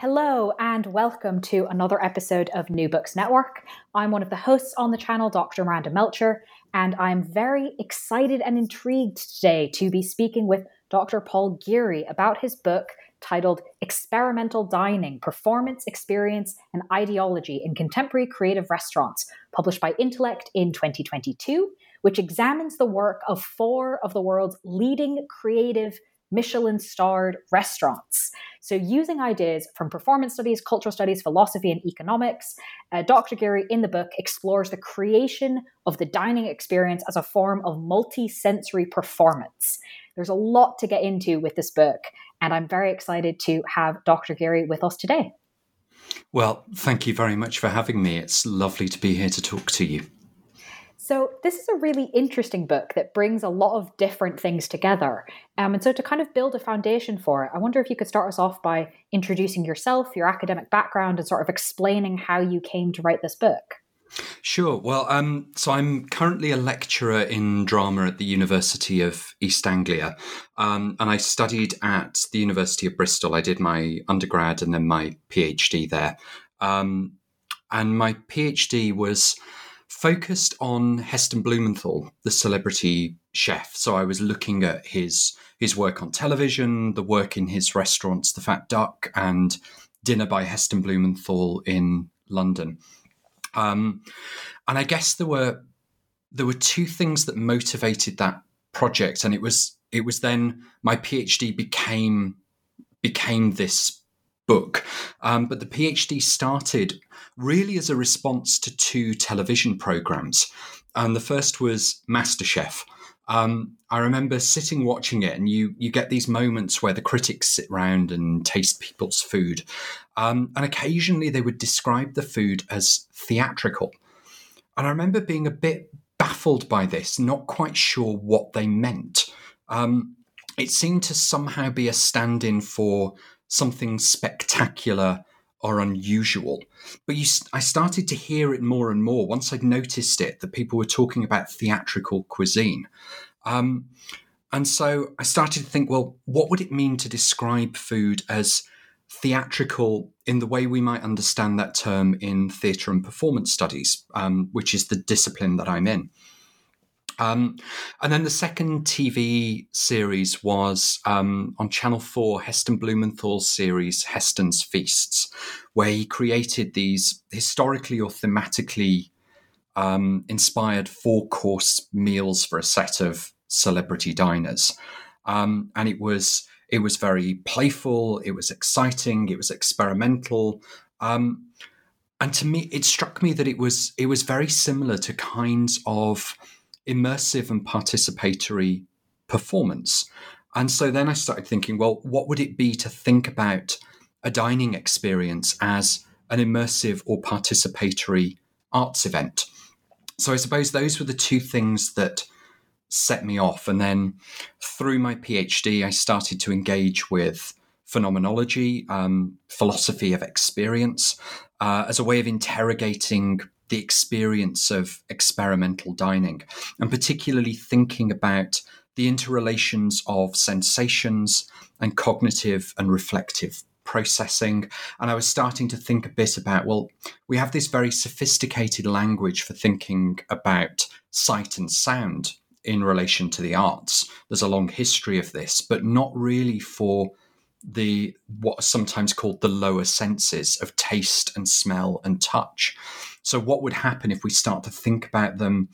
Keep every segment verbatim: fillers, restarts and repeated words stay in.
Hello and welcome to another episode of New Books Network. I'm one of the hosts on the channel, Doctor Miranda Melcher, and I'm very excited and intrigued today to be speaking with Doctor Paul Geary about his book titled Experimental Dining, Performance, Experience and Ideology in Contemporary Creative Restaurants, published by Intellect in twenty twenty-two, which examines the work of four of the world's leading creative Michelin-starred restaurants. So using ideas from performance studies, cultural studies, philosophy, and economics, uh, Doctor Geary in the book explores the creation of the dining experience as a form of multi-sensory performance. There's a lot to get into with this book, and I'm very excited to have Doctor Geary with us today. Well, thank you very much for having me. It's lovely to be here to talk to you. So this is a really interesting book that brings a lot of different things together. Um, and so to kind of build a foundation for it, I wonder if you could start us off by introducing yourself, your academic background, and sort of explaining how you came to write this book. Sure. Well, um, so I'm currently a lecturer in drama at the University of East Anglia, um, and I studied at the University of Bristol. I did my undergrad and then my PhD there. Um, and my PhD was focused on Heston Blumenthal, the celebrity chef. So I was looking at his his work on television, the work in his restaurants, The Fat Duck and Dinner by Heston Blumenthal in London. Um, and I guess there were there were two things that motivated that project, and it was it was then my PhD became became this book. Um, but the PhD started really as a response to two television programs. And the first was MasterChef. Um, I remember sitting watching it, and you you get these moments where the critics sit round and taste people's food. Um, and occasionally they would describe the food as theatrical. And I remember being a bit baffled by this, not quite sure what they meant. Um, it seemed to somehow be a stand-in for something spectacular or unusual. But you, I started to hear it more and more once I'd noticed it, that people were talking about theatrical cuisine. Um, and so I started to think, well, what would it mean to describe food as theatrical in the way we might understand that term in theatre and performance studies, um, which is the discipline that I'm in. Um, and then the second T V series was um, on Channel four, Heston Blumenthal's series, Heston's Feasts, where he created these historically or thematically um, inspired four-course meals for a set of celebrity diners. Um, and it was it was very playful, it was exciting, it was experimental. Um, and to me, it struck me that it was it was very similar to kinds of immersive and participatory performance. And so then I started thinking, well, what would it be to think about a dining experience as an immersive or participatory arts event? So I suppose those were the two things that set me off. And then through my PhD, I started to engage with phenomenology, um, philosophy of experience, uh, as a way of interrogating the experience of experimental dining, and particularly thinking about the interrelations of sensations and cognitive and reflective processing. And I was starting to think a bit about, well, we have this very sophisticated language for thinking about sight and sound in relation to the arts. There's a long history of this, but not really for the what are sometimes called the lower senses of taste and smell and touch. So what would happen if we start to think about them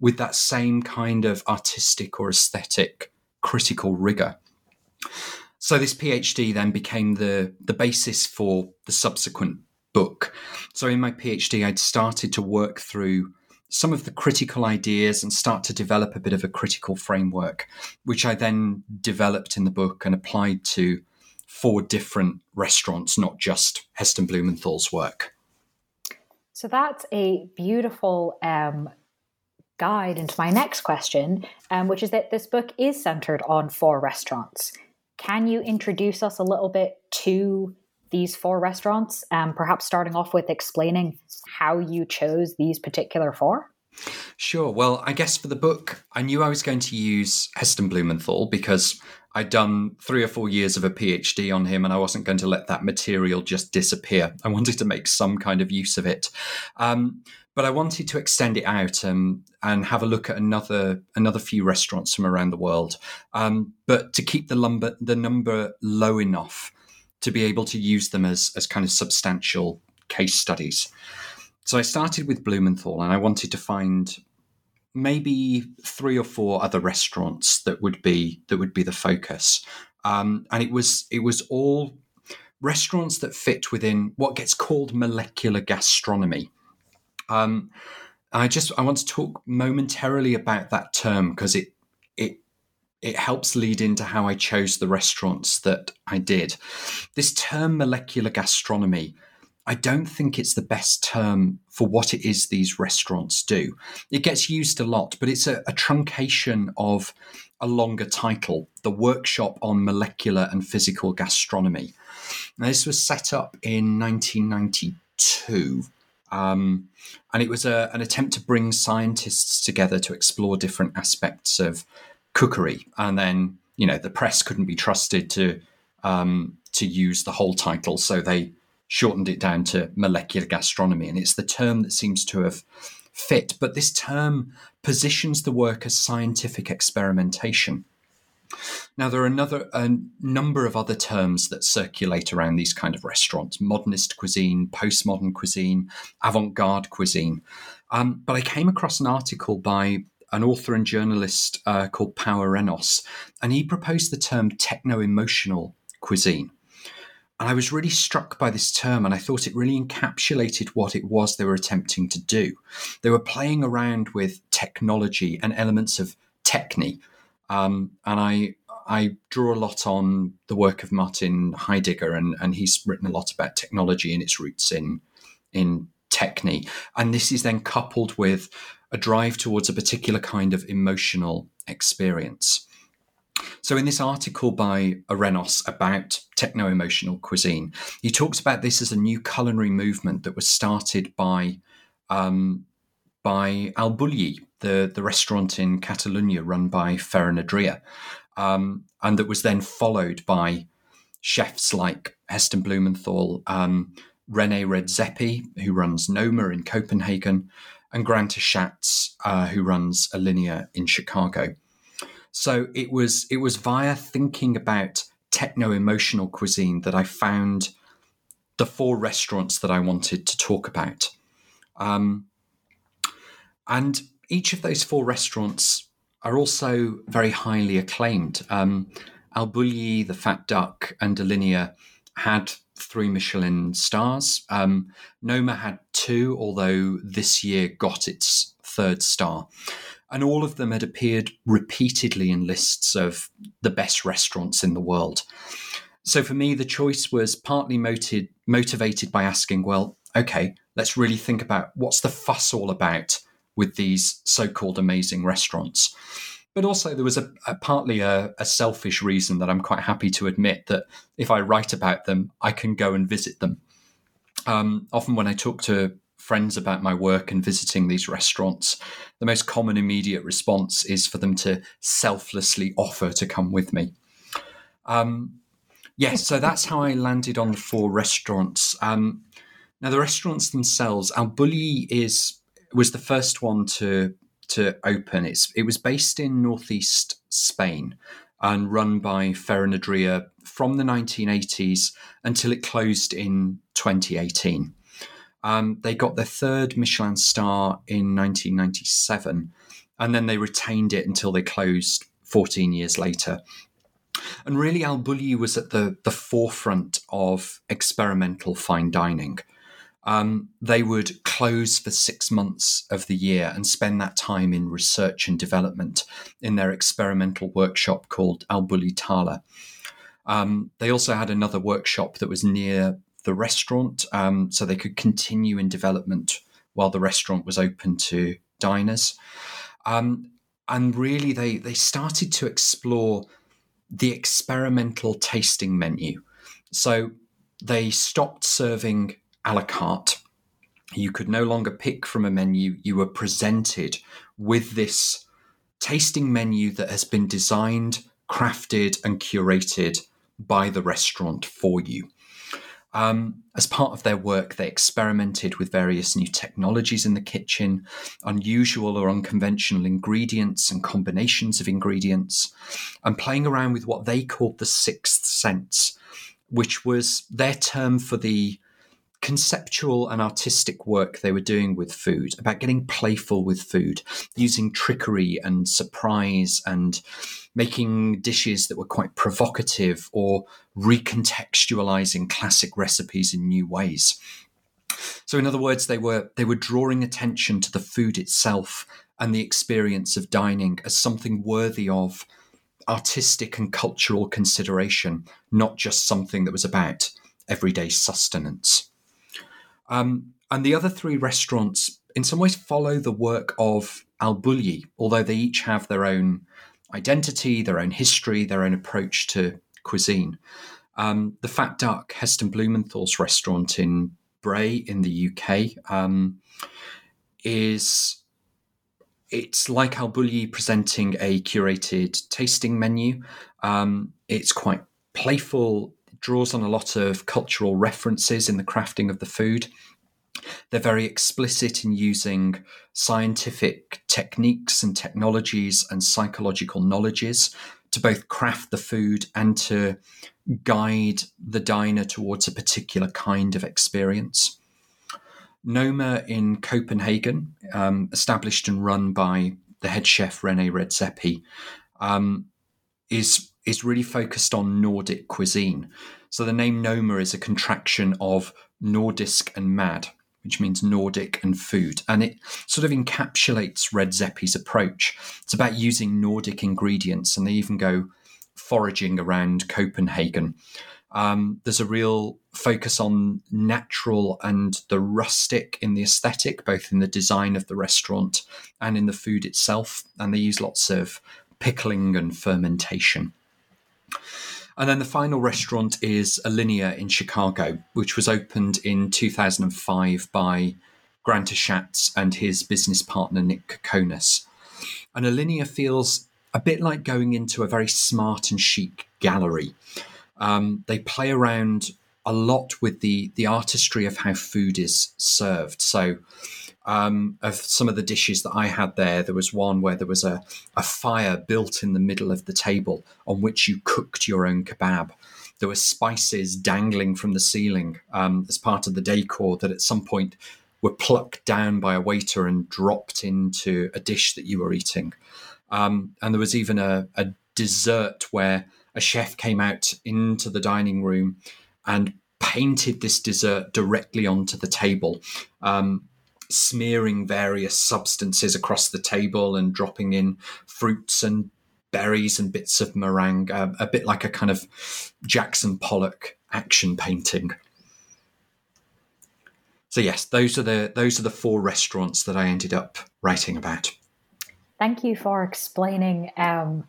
with that same kind of artistic or aesthetic critical rigor? So this PhD then became the, the basis for the subsequent book. So in my PhD, I'd started to work through some of the critical ideas and start to develop a bit of a critical framework, which I then developed in the book and applied to four different restaurants, not just Heston Blumenthal's work. So that's a beautiful um, guide into my next question, um, which is that this book is centered on four restaurants. Can you introduce us a little bit to these four restaurants, um, perhaps starting off with explaining how you chose these particular four? Sure. Well, I guess for the book, I knew I was going to use Heston Blumenthal because I'd done three or four years of a PhD on him and I wasn't going to let that material just disappear. I wanted to make some kind of use of it. Um, but I wanted to extend it out and, and have a look at another another few restaurants from around the world, um, but to keep the number, the number low enough to be able to use them as, as kind of substantial case studies. So I started with Blumenthal and I wanted to find maybe three or four other restaurants that would be that would be the focus. Um, and it was it was all restaurants that fit within what gets called molecular gastronomy. Um, I just I want to talk momentarily about that term because it it It helps lead into how I chose the restaurants that I did. This term molecular gastronomy, I don't think it's the best term for what it is these restaurants do. It gets used a lot, but it's a, a truncation of a longer title, The Workshop on Molecular and Physical Gastronomy. Now, this was set up in nineteen ninety-two. Um, and it was a, an attempt to bring scientists together to explore different aspects of cookery, and then you know the press couldn't be trusted to um to use the whole title, so they shortened it down to molecular gastronomy, and it's the term that seems to have fit. But this term positions the work as scientific experimentation. Now there are another a number of other terms that circulate around these kind of restaurants: modernist cuisine, postmodern cuisine, avant-garde cuisine, um but I came across an article by an author and journalist uh, called Pau Arenós, and he proposed the term techno-emotional cuisine. And I was really struck by this term, and I thought it really encapsulated what it was they were attempting to do. They were playing around with technology and elements of techne. Um, and I I draw a lot on the work of Martin Heidegger, and, and he's written a lot about technology and its roots in, in techne. And this is then coupled with a drive towards a particular kind of emotional experience. So in this article by Arenós about techno-emotional cuisine, he talks about this as a new culinary movement that was started by um, by elBulli, the, the restaurant in Catalunya run by Ferran Adrià, um, and that was then followed by chefs like Heston Blumenthal, um, René Redzepi, who runs Noma in Copenhagen, and Grant Achatz, uh, who runs Alinea in Chicago. So it was it was via thinking about techno-emotional cuisine that I found the four restaurants that I wanted to talk about. Um, and each of those four restaurants are also very highly acclaimed. Um, elBulli, The Fat Duck, and Alinea had three Michelin stars. Um, Noma had two, although this year got its third star. And all of them had appeared repeatedly in lists of the best restaurants in the world. So for me, the choice was partly motiv- motivated by asking, well, okay, let's really think about what's the fuss all about with these so-called amazing restaurants. But also there was a, a partly a, a selfish reason that I'm quite happy to admit, that if I write about them, I can go and visit them. Um, often when I talk to friends about my work and visiting these restaurants, the most common immediate response is for them to selflessly offer to come with me. Um, yes, yeah, so that's how I landed on the four restaurants. Um, now the restaurants themselves, elBulli is was the first one to... to open. It's, it was based in northeast Spain, and run by Ferran Adrià from the nineteen eighties until it closed in twenty eighteen. Um, they got their third Michelin star in nineteen ninety-seven, and then they retained it until they closed fourteen years later. And really, elBulli was at the, the forefront of experimental fine dining. Um, they would close for six months of the year and spend that time in research and development in their experimental workshop called elBulliTaller. Um, they also had another workshop that was near the restaurant, um, so they could continue in development while the restaurant was open to diners. Um, and really, they, they started to explore the experimental tasting menu. So they stopped serving a la carte. You could no longer pick from a menu. You were presented with this tasting menu that has been designed, crafted, and curated by the restaurant for you. Um, as part of their work, they experimented with various new technologies in the kitchen, unusual or unconventional ingredients and combinations of ingredients, and playing around with what they called the sixth sense, which was their term for the conceptual and artistic work they were doing with food, about getting playful with food, using trickery and surprise and making dishes that were quite provocative or recontextualizing classic recipes in new ways. So in other words, they were they were drawing attention to the food itself and the experience of dining as something worthy of artistic and cultural consideration, not just something that was about everyday sustenance. Um, and the other three restaurants in some ways follow the work of elBulli, although they each have their own identity, their own history, their own approach to cuisine. Um, the Fat Duck, Heston Blumenthal's restaurant in Bray in the U K, um, is it's like elBulli presenting a curated tasting menu. Um, it's quite playful, draws on a lot of cultural references in the crafting of the food. They're very explicit in using scientific techniques and technologies and psychological knowledges to both craft the food and to guide the diner towards a particular kind of experience. Noma in Copenhagen, um, established and run by the head chef René Redzepi, um, is is really focused on Nordic cuisine. So the name Noma is a contraction of Nordisk and mad, which means Nordic and food. And it sort of encapsulates Redzepi's approach. It's about using Nordic ingredients, and they even go foraging around Copenhagen. Um, there's a real focus on natural and the rustic in the aesthetic, both in the design of the restaurant and in the food itself. And they use lots of pickling and fermentation. And then the final restaurant is Alinea in Chicago, which was opened in two thousand five by Grant Achatz and his business partner, Nick Kokonis. And Alinea feels a bit like going into a very smart and chic gallery. Um, they play around a lot with the, the artistry of how food is served. So um, of some of the dishes that I had there, there was one where there was a, a fire built in the middle of the table on which you cooked your own kebab. There were spices dangling from the ceiling um, as part of the decor that at some point were plucked down by a waiter and dropped into a dish that you were eating. Um, and there was even a, a dessert where a chef came out into the dining room and painted this dessert directly onto the table, um, smearing various substances across the table and dropping in fruits and berries and bits of meringue, uh, a bit like a kind of Jackson Pollock action painting. So yes, those are the those are the four restaurants that I ended up writing about. Thank you for explaining um,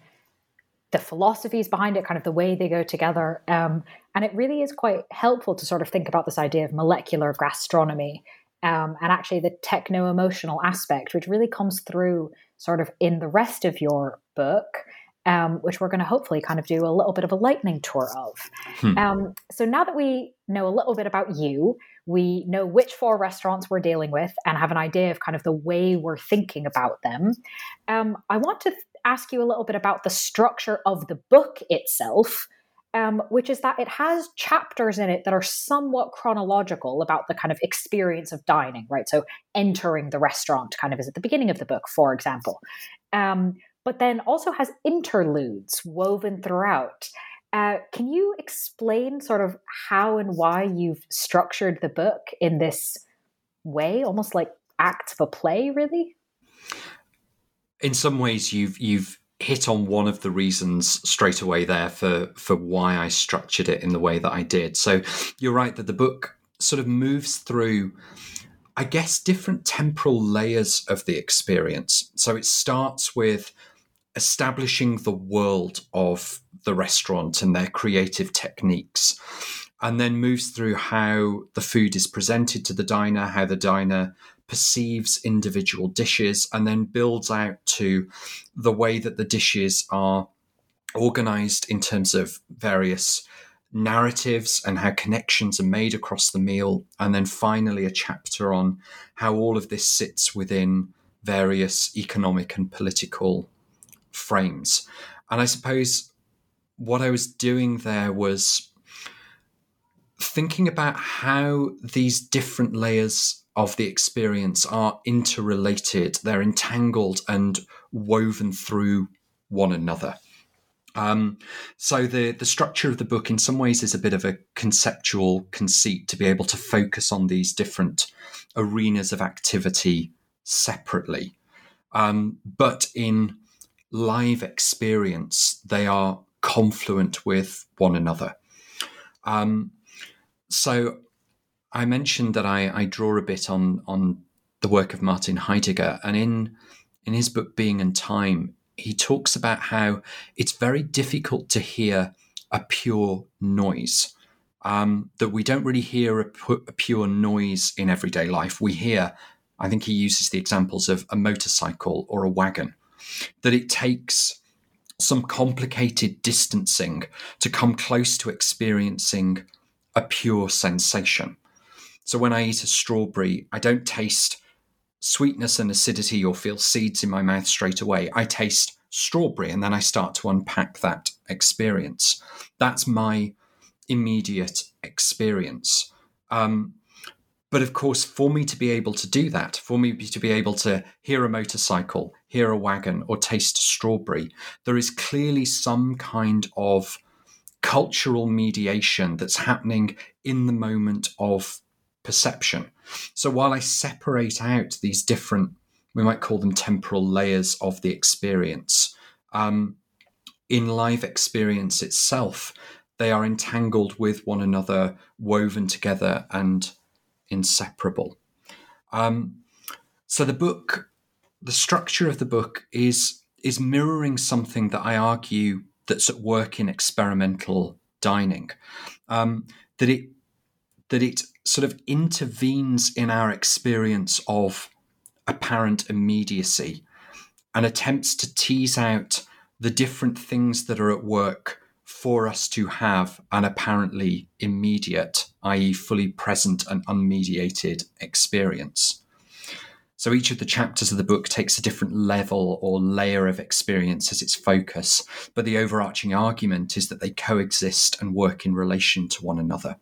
the philosophies behind it, kind of the way they go together. Um, and it really is quite helpful to sort of think about this idea of molecular gastronomy um, and actually the techno-emotional aspect, which really comes through sort of in the rest of your book, um, which we're going to hopefully kind of do a little bit of a lightning tour of. Hmm. Um, so now that we know a little bit about you, we know which four restaurants we're dealing with and have an idea of kind of the way we're thinking about them. Um, I want to th- ask you a little bit about the structure of the book itself, um, which is that it has chapters in it that are somewhat chronological about the kind of experience of dining, right? So entering the restaurant kind of is at the beginning of the book, for example. Um, but then also has interludes woven throughout. Uh, can you explain sort of how and why you've structured the book in this way, almost like acts of a play, really? In some ways, you've you've hit on one of the reasons straight away there for, for why I structured it in the way that I did. So you're right that the book sort of moves through, I guess, different temporal layers of the experience. So it starts with establishing the world of the restaurant and their creative techniques, and then moves through how the food is presented to the diner, how the diner perceives individual dishes, and then builds out to the way that the dishes are organized in terms of various narratives and how connections are made across the meal. And then finally, a chapter on how all of this sits within various economic and political frames. And I suppose what I was doing there was thinking about how these different layers of the experience are interrelated, they're entangled and woven through one another. Um, so the, the structure of the book in some ways is a bit of a conceptual conceit to be able to focus on these different arenas of activity separately. Um, but in live experience, they are confluent with one another. Um, so I mentioned that I, I draw a bit on, on the work of Martin Heidegger, and in, in his book Being and Time, he talks about how it's very difficult to hear a pure noise, um, that we don't really hear a, pu- a pure noise in everyday life. We hear, I think he uses the examples of a motorcycle or a wagon, that it takes some complicated distancing to come close to experiencing a pure sensation. So when I eat a strawberry, I don't taste sweetness and acidity or feel seeds in my mouth straight away. I taste strawberry, and then I start to unpack that experience. That's my immediate experience. Um, but of course, for me to be able to do that, for me to be able to hear a motorcycle, hear a wagon, or taste a strawberry, there is clearly some kind of cultural mediation that's happening in the moment of perception. So while I separate out these different, we might call them temporal layers of the experience, um, in live experience itself, they are entangled with one another, woven together and inseparable. Um, so the book, the structure of the book is is mirroring something that I argue that's at work in experimental dining, um, that it that it sort of intervenes in our experience of apparent immediacy and attempts to tease out the different things that are at work for us to have an apparently immediate, that is fully present and unmediated experience. So each of the chapters of the book takes a different level or layer of experience as its focus, but the overarching argument is that they coexist and work in relation to one another.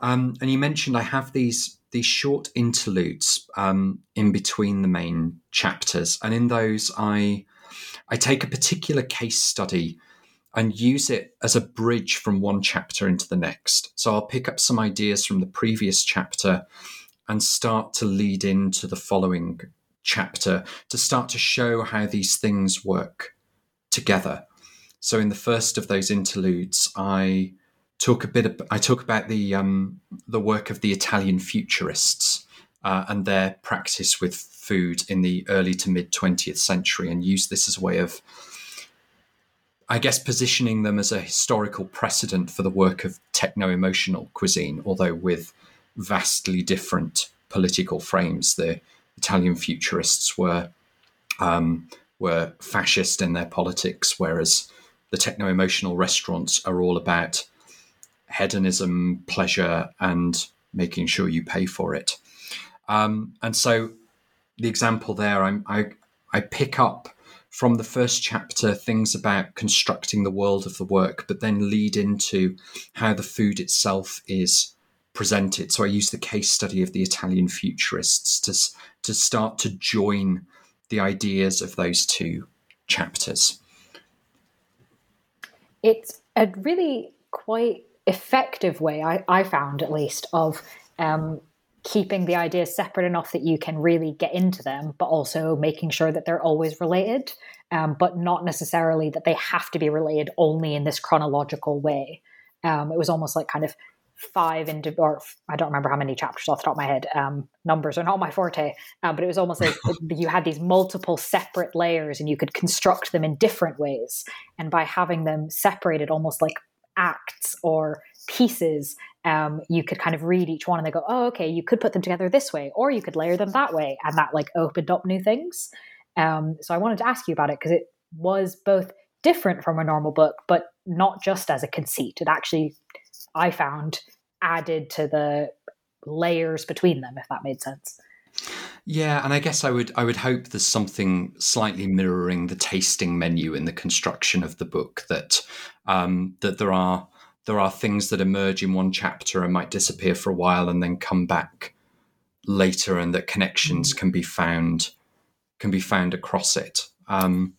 Um, and you mentioned I have these these short interludes um, in between the main chapters, and in those I I take a particular case study and use it as a bridge from one chapter into the next. So I'll pick up some ideas from the previous chapter and start to lead into the following chapter to start to show how these things work together. So in the first of those interludes, I talk a bit. Of, I talk about the um, the work of the Italian futurists uh, and their practice with food in the early to mid twentieth century, and use this as a way of, I guess, positioning them as a historical precedent for the work of techno-emotional cuisine, although with vastly different political frames. The Italian futurists were um, were fascist in their politics, whereas the techno-emotional restaurants are all about hedonism, pleasure, and making sure you pay for it. Um, and so the example there, I'm, I I pick up from the first chapter, things about constructing the world of the work, but then lead into how the food itself is presented. So I use the case study of the Italian futurists to, to start to join the ideas of those two chapters. It's a really quite effective way, I, I found at least, of um, keeping the ideas separate enough that you can really get into them, but also making sure that they're always related, um, but not necessarily that they have to be related only in this chronological way. Um, it was almost like kind of five into, or I don't remember how many chapters off the top of my head. Um, numbers are not my forte, um, but it was almost like you had these multiple separate layers and you could construct them in different ways. And by having them separated almost like acts or pieces, um, you could kind of read each one and they go, oh, okay, you could put them together this way, or you could layer them that way. And that like opened up new things. Um, so I wanted to ask you about it because it was both different from a normal book, but not just as a conceit. It actually, I found, added to the layers between them, if that made sense. Yeah, and I guess I would I would hope there's something slightly mirroring the tasting menu in the construction of the book, that um, that there are there are things that emerge in one chapter and might disappear for a while and then come back later, and that connections can be found can be found across it. Um,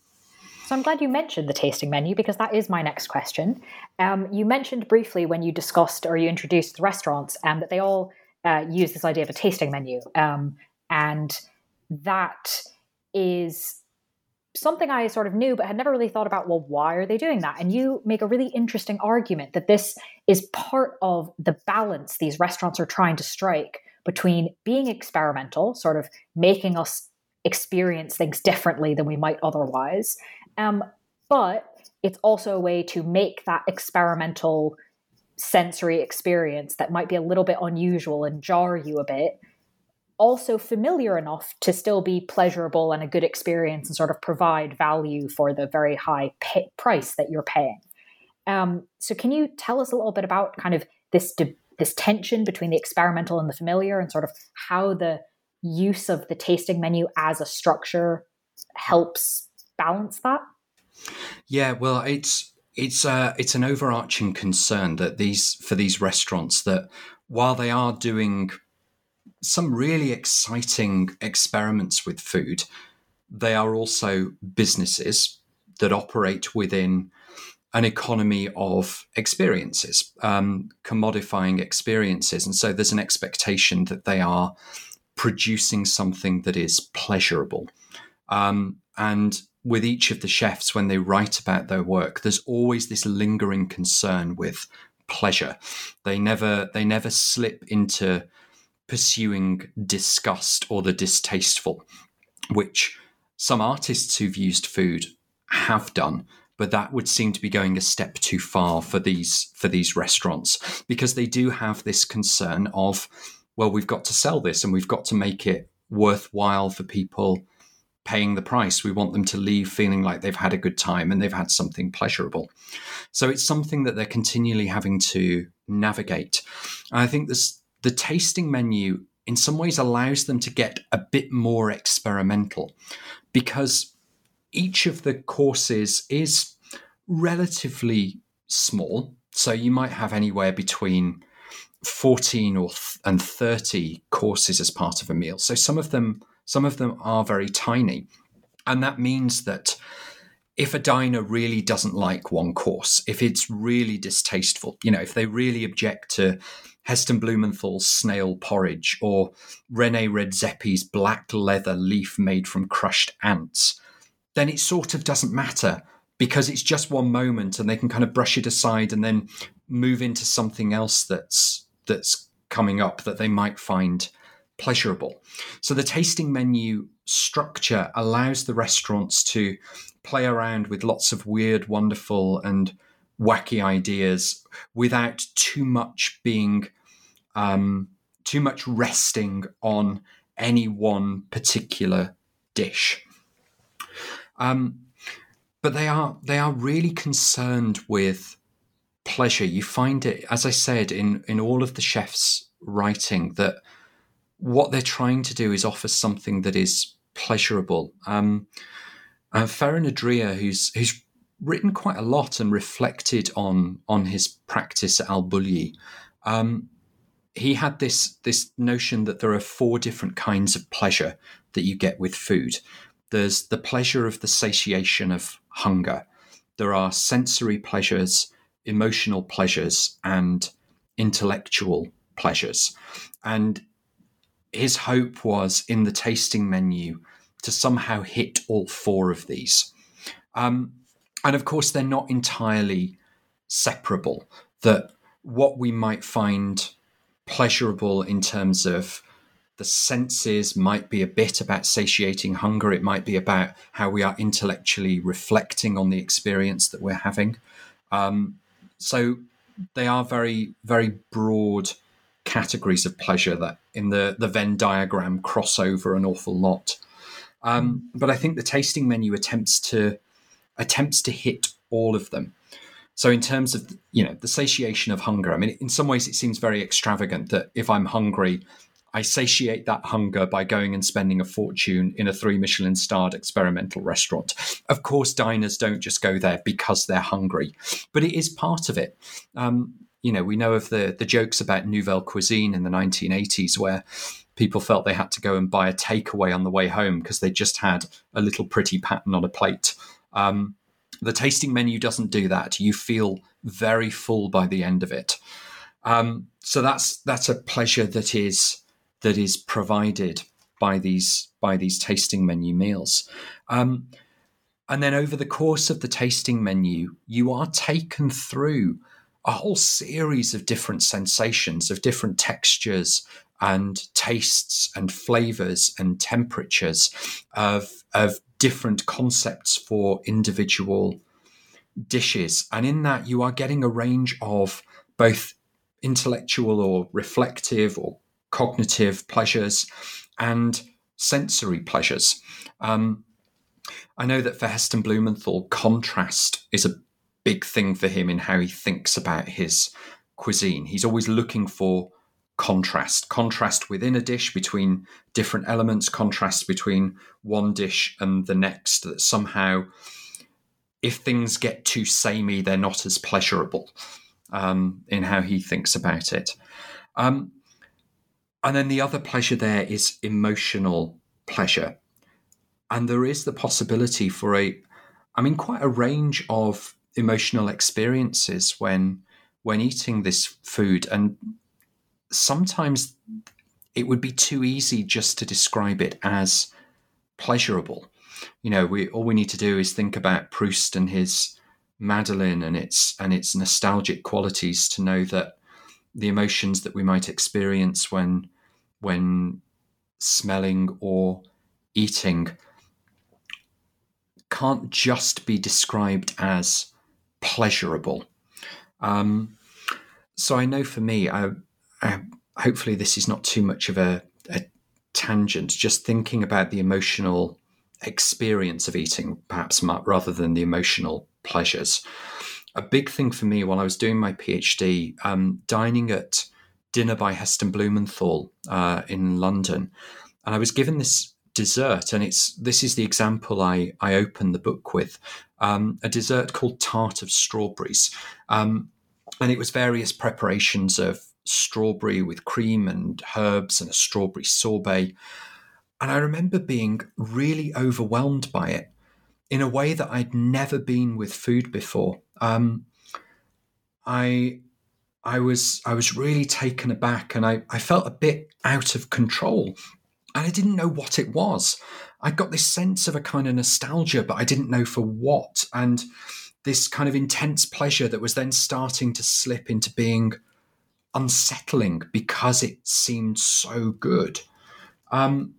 So I'm glad you mentioned the tasting menu, because that is my next question. Um, you mentioned briefly when you discussed or you introduced the restaurants um, that they all uh, use this idea of a tasting menu. Um, and that is something I sort of knew, but had never really thought about, well, why are they doing that? And you make a really interesting argument that this is part of the balance these restaurants are trying to strike between being experimental, sort of making us experience things differently than we might otherwise, Um, but it's also a way to make that experimental sensory experience that might be a little bit unusual and jar you a bit, also familiar enough to still be pleasurable and a good experience and sort of provide value for the very high pay- price that you're paying. Um, so can you tell us a little bit about kind of this, de- this tension between the experimental and the familiar, and sort of how the use of the tasting menu as a structure helps balance that? Yeah, well, it's it's uh, it's an overarching concern that these for these restaurants, that while they are doing some really exciting experiments with food, they are also businesses that operate within an economy of experiences, um, commodifying experiences, and so there's an expectation that they are producing something that is pleasurable, um, and with each of the chefs, when they write about their work, there's always this lingering concern with pleasure. They never they never slip into pursuing disgust or the distasteful, which some artists who've used food have done, but that would seem to be going a step too far for these for these restaurants, because they do have this concern of, well, we've got to sell this and we've got to make it worthwhile for people paying the price. We want them to leave feeling like they've had a good time and they've had something pleasurable. So it's something that they're continually having to navigate. And I think this, the tasting menu in some ways allows them to get a bit more experimental, because each of the courses is relatively small. So you might have anywhere between fourteen or th- and thirty courses as part of a meal. So some of them Some of them are very tiny. And that means that if a diner really doesn't like one course, if it's really distasteful, you know, if they really object to Heston Blumenthal's snail porridge or René Redzepi's black leather leaf made from crushed ants, then it sort of doesn't matter, because it's just one moment and they can kind of brush it aside and then move into something else that's that's coming up that they might find pleasurable. So the tasting menu structure allows the restaurants to play around with lots of weird, wonderful and wacky ideas without too much being um, too much resting on any one particular dish. Um, but they are they are really concerned with pleasure. You find it, as I said, in in all of the chefs' writing, that what they're trying to do is offer something that is pleasurable. Um, Uh, Ferran Adrià, who's who's written quite a lot and reflected on on his practice at elBulli, um, he had this this notion that there are four different kinds of pleasure that you get with food. There's the pleasure of the satiation of hunger. There are sensory pleasures, emotional pleasures, and intellectual pleasures. And his hope was in the tasting menu to somehow hit all four of these. Um, and of course, they're not entirely separable, that what we might find pleasurable in terms of the senses might be a bit about satiating hunger. It might be about how we are intellectually reflecting on the experience that we're having. Um, so they are very, very broad categories of pleasure that in the, the Venn diagram cross over an awful lot. Um, but I think the tasting menu attempts to attempts to hit all of them. So in terms of, you know, the satiation of hunger, I mean, in some ways it seems very extravagant that if I'm hungry, I satiate that hunger by going and spending a fortune in a three Michelin starred experimental restaurant. Of course, diners don't just go there because they're hungry, but it is part of it. Um, you know, we know of the, the jokes about nouvelle cuisine in the nineteen eighties where people felt they had to go and buy a takeaway on the way home because they just had a little pretty pattern on a plate. Um, the tasting menu doesn't do that. You feel very full by the end of it. Um, so that's that's a pleasure that is... that is provided by these by these tasting menu meals. Um, and then over the course of the tasting menu, you are taken through a whole series of different sensations, of different textures and tastes and flavors and temperatures of, of different concepts for individual dishes. And in that, you are getting a range of both intellectual or reflective or cognitive pleasures and sensory pleasures. Um, I know that for Heston Blumenthal, contrast is a big thing for him in how he thinks about his cuisine. He's always looking for contrast, contrast within a dish between different elements, contrast between one dish and the next, that somehow if things get too samey, they're not as pleasurable um, in how he thinks about it. Um, And then the other pleasure there is emotional pleasure. And there is the possibility for a, I mean, quite a range of emotional experiences when, when eating this food. And sometimes it would be too easy just to describe it as pleasurable. You know, we, all we need to do is think about Proust and his Madeleine and its, and its nostalgic qualities to know that the emotions that we might experience when when smelling or eating can't just be described as pleasurable. Um, so I know for me, I, I, hopefully this is not too much of a, a tangent, just thinking about the emotional experience of eating, perhaps rather than the emotional pleasures. A big thing for me while I was doing my PhD, um, dining at Dinner by Heston Blumenthal uh, in London, and I was given this dessert, and it's this is the example I I open the book with, um, a dessert called tart of strawberries, um, and it was various preparations of strawberry with cream and herbs and a strawberry sorbet, and I remember being really overwhelmed by it in a way that I'd never been with food before. Um, I, I was, I was really taken aback, and I, I felt a bit out of control, and I didn't know what it was. I got this sense of a kind of nostalgia, but I didn't know for what, and this kind of intense pleasure that was then starting to slip into being unsettling because it seemed so good. Um,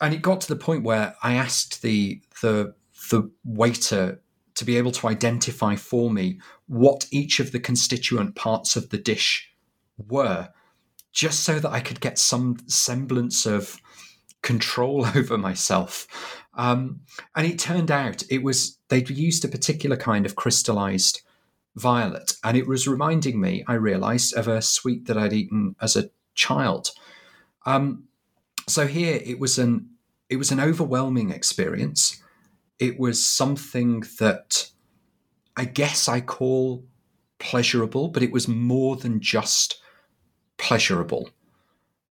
and it got to the point where I asked the, the, the waiter to be able to identify for me what each of the constituent parts of the dish were, just so that I could get some semblance of control over myself. Um, and it turned out it was, they'd used a particular kind of crystallized violet. And it was reminding me, I realized, of a sweet that I'd eaten as a child. Um, so here it was an, it was an overwhelming experience. it was something that I guess I call pleasurable, but it was more than just pleasurable.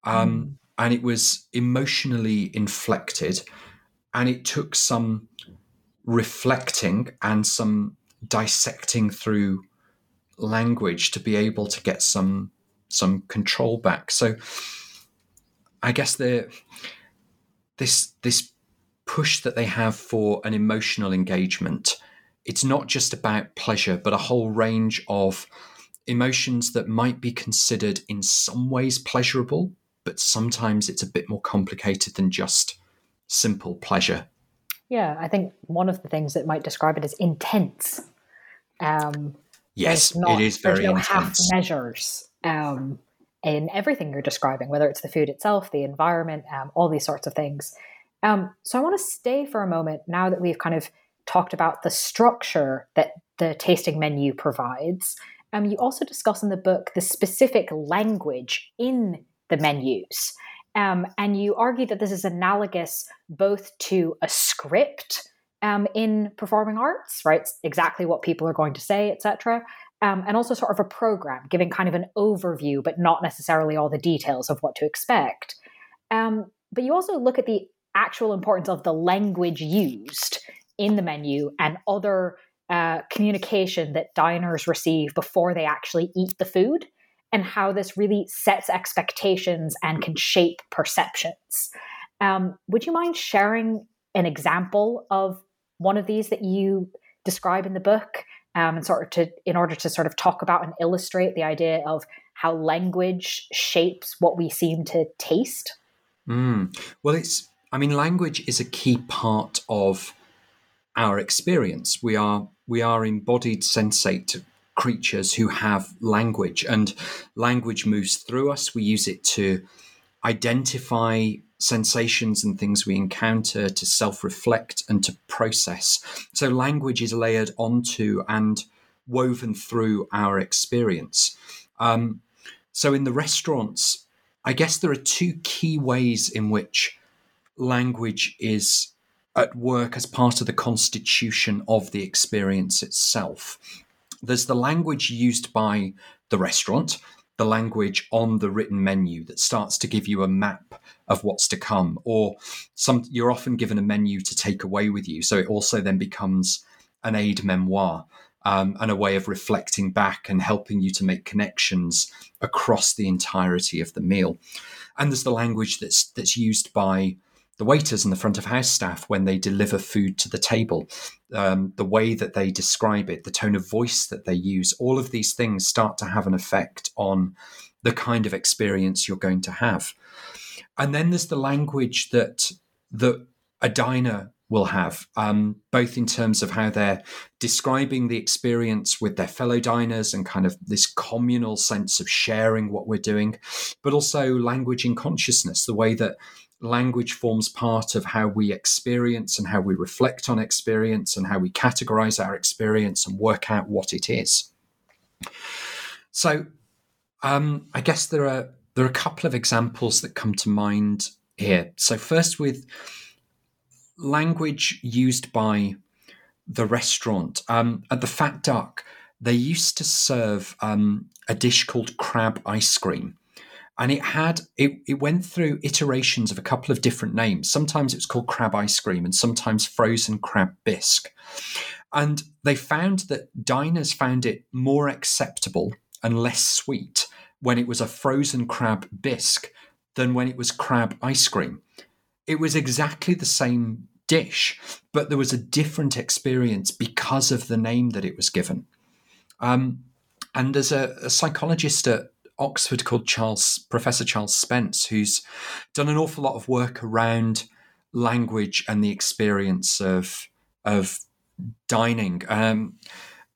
Um, and it was emotionally inflected, and it took some reflecting and some dissecting through language to be able to get some some control back. So I guess the this this push that they have for an emotional engagement, it's not just about pleasure, but a whole range of emotions that might be considered in some ways pleasurable, but sometimes it's a bit more complicated than just simple pleasure. Yeah, I think one of the things that might describe it is intense. Um, yes, not, it is very intense. There's no half measures um, in everything you're describing, whether it's the food itself, the environment, um, all these sorts of things. Um, so I want to stay for a moment now that we've kind of talked about the structure that the tasting menu provides. Um, you also discuss in the book the specific language in the menus. Um, and you argue that this is analogous both to a script um, in performing arts, right? It's exactly what people are going to say, et cetera. Um, and also sort of a program, giving kind of an overview, but not necessarily all the details of what to expect. Um, but you also look at the actual importance of the language used in the menu and other uh, communication that diners receive before they actually eat the food, and how this really sets expectations and can shape perceptions. Um, would you mind sharing an example of one of these that you describe in the book, um, and sort of to, in order to sort of talk about and illustrate the idea of how language shapes what we seem to taste? Mm. Well, it's, I mean, language is a key part of our experience. We are, we are embodied sensate creatures who have language, and language moves through us. We use it to identify sensations and things we encounter, to self-reflect and to process. So language is layered onto and woven through our experience. Um, so in the restaurants, I guess there are two key ways in which language is at work as part of the constitution of the experience itself. There's the language used by the restaurant, the language on the written menu that starts to give you a map of what's to come, or some, you're often given a menu to take away with you. So it also then becomes an aide memoire, um, and a way of reflecting back and helping you to make connections across the entirety of the meal. And there's the language that's that's used by the waiters and the front of house staff when they deliver food to the table, um, the way that they describe it, the tone of voice that they use, all of these things start to have an effect on the kind of experience you're going to have. And then there's the language that, that a diner will have, um, both in terms of how they're describing the experience with their fellow diners and kind of this communal sense of sharing what we're doing, but also language in consciousness, the way that language forms part of how we experience and how we reflect on experience and how we categorize our experience and work out what it is. So um, I guess there are there are a couple of examples that come to mind here. So first, with language used by the restaurant. Um, at the Fat Duck, they used to serve um, a dish called crab ice cream. And it had it, it went through iterations of a couple of different names. Sometimes it was called crab ice cream and sometimes frozen crab bisque. And they found that diners found it more acceptable and less sweet when it was a frozen crab bisque than when it was crab ice cream. It was exactly the same dish, but there was a different experience because of the name that it was given. Um, and there's a, a psychologist at Oxford called Charles, Professor Charles Spence, who's done an awful lot of work around language and the experience of of dining. Um,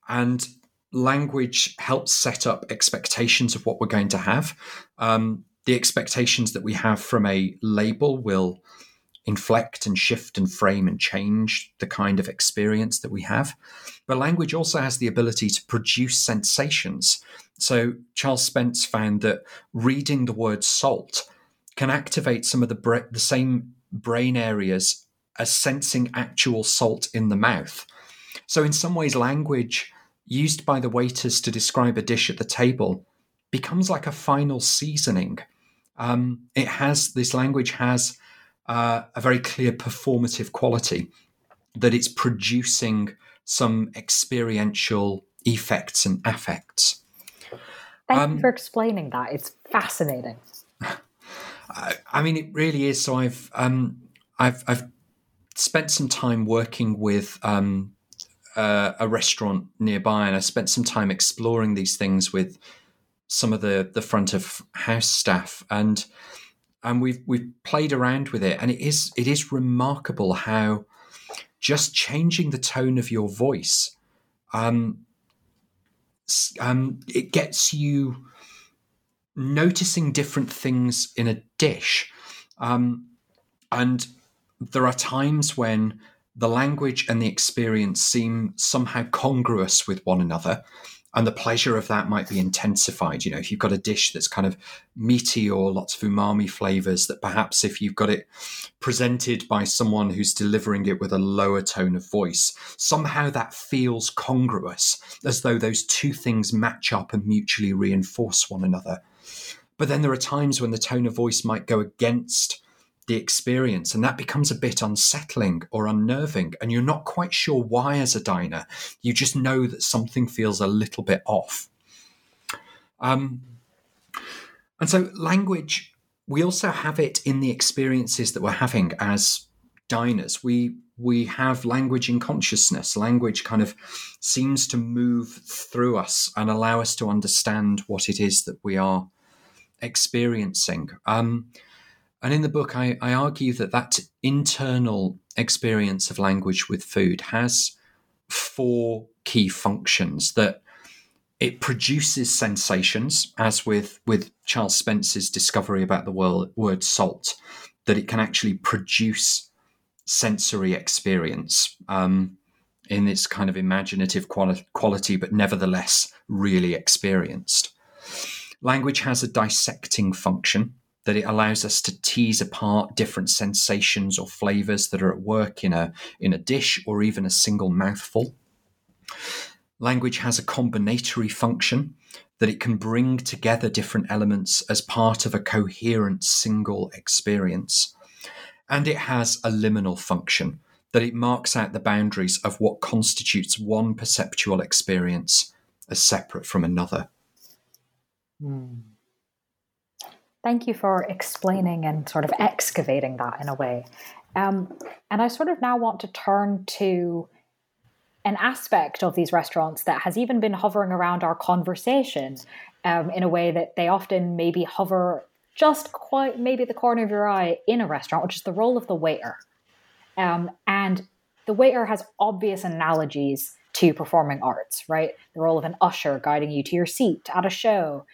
and language helps set up expectations of what we're going to have. Um, the expectations that we have from a label will inflect and shift and frame and change the kind of experience that we have. But language also has the ability to produce sensations. So Charles Spence found that reading the word salt can activate some of the, bra- the same brain areas as sensing actual salt in the mouth. So in some ways, language used by the waiters to describe a dish at the table becomes like a final seasoning. Um, it has, this language has uh, a very clear performative quality, that it's producing some experiential effects and affects. Thank um, you for explaining that. It's fascinating. I, I mean, it really is. So I've um, I've, I've spent some time working with um, uh, a restaurant nearby, and I spent some time exploring these things with some of the, the front of house staff, and and we've we've played around with it, and it is it is remarkable how just changing the tone of your voice, um, um, it gets you noticing different things in a dish. Um, and there are times when the language and the experience seem somehow congruous with one another, and the pleasure of that might be intensified. You know, if you've got a dish that's kind of meaty or lots of umami flavors, that perhaps if you've got it presented by someone who's delivering it with a lower tone of voice, somehow that feels congruous, as though those two things match up and mutually reinforce one another. But then there are times when the tone of voice might go against the experience, and that becomes a bit unsettling or unnerving, and you're not quite sure why as a diner. You just know that something feels a little bit off. Um, and so language, we also have it in the experiences that we're having as diners. We we have language in consciousness. Language kind of seems to move through us and allow us to understand what it is that we are experiencing. Um, And in the book, I, I argue that that internal experience of language with food has four key functions, that it produces sensations, as with, with Charles Spence's discovery about the word, word salt, that it can actually produce sensory experience um, in its kind of imaginative quali- quality, but nevertheless really experienced. Language has a dissecting function, that it allows us to tease apart different sensations or flavors that are at work in a in a dish or even a single mouthful. Language has a combinatory function, that it can bring together different elements as part of a coherent single experience. And it has a liminal function, that it marks out the boundaries of what constitutes one perceptual experience as separate from another. Mm. Thank you for explaining and sort of excavating that in a way. Um, and I sort of now want to turn to an aspect of these restaurants that has even been hovering around our conversation um, in a way that they often maybe hover just quite maybe the corner of your eye in a restaurant, which is the role of the waiter. Um, and the waiter has obvious analogies to performing arts, right? The role of an usher guiding you to your seat at a show,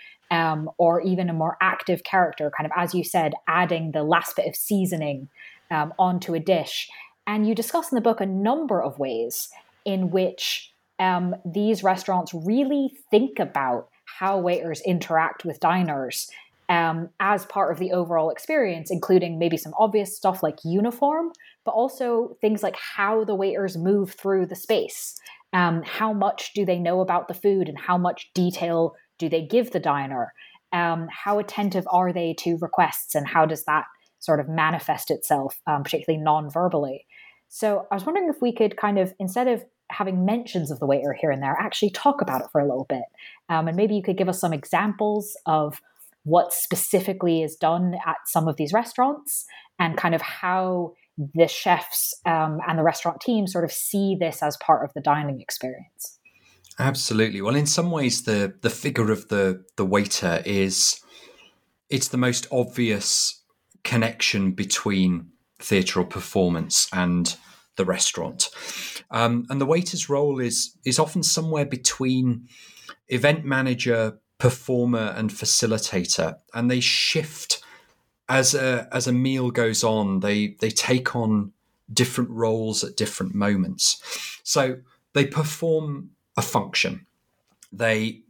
Um, or even a more active character, kind of, as you said, adding the last bit of seasoning um, onto a dish. And you discuss in the book a number of ways in which um, these restaurants really think about how waiters interact with diners um, as part of the overall experience, including maybe some obvious stuff like uniform, but also things like how the waiters move through the space. Um, how much do they know about the food, and how much detail do they give the diner? Um, how attentive are they to requests, and how does that sort of manifest itself, um, particularly non-verbally? So I was wondering if we could kind of, instead of having mentions of the waiter here and there, actually talk about it for a little bit. Um, and maybe you could give us some examples of what specifically is done at some of these restaurants, and kind of how the chefs um, and the restaurant team sort of see this as part of the dining experience. Absolutely. Well, in some ways, the the figure of the the waiter is, it's the most obvious connection between theatre or performance and the restaurant. Um, and the waiter's role is is often somewhere between event manager, performer, and facilitator. And they shift as a as a meal goes on. They they take on different roles at different moments. So they perform a function. They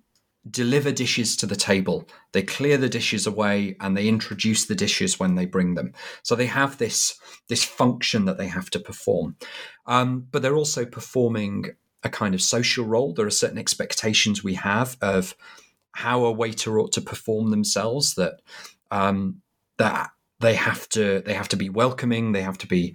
deliver dishes to the table. They clear the dishes away and they introduce the dishes when they bring them. So they have this, this function that they have to perform. Um, but they're also performing a kind of social role. There are certain expectations we have of how a waiter ought to perform themselves, that um, that they have to they have to be welcoming, they have to be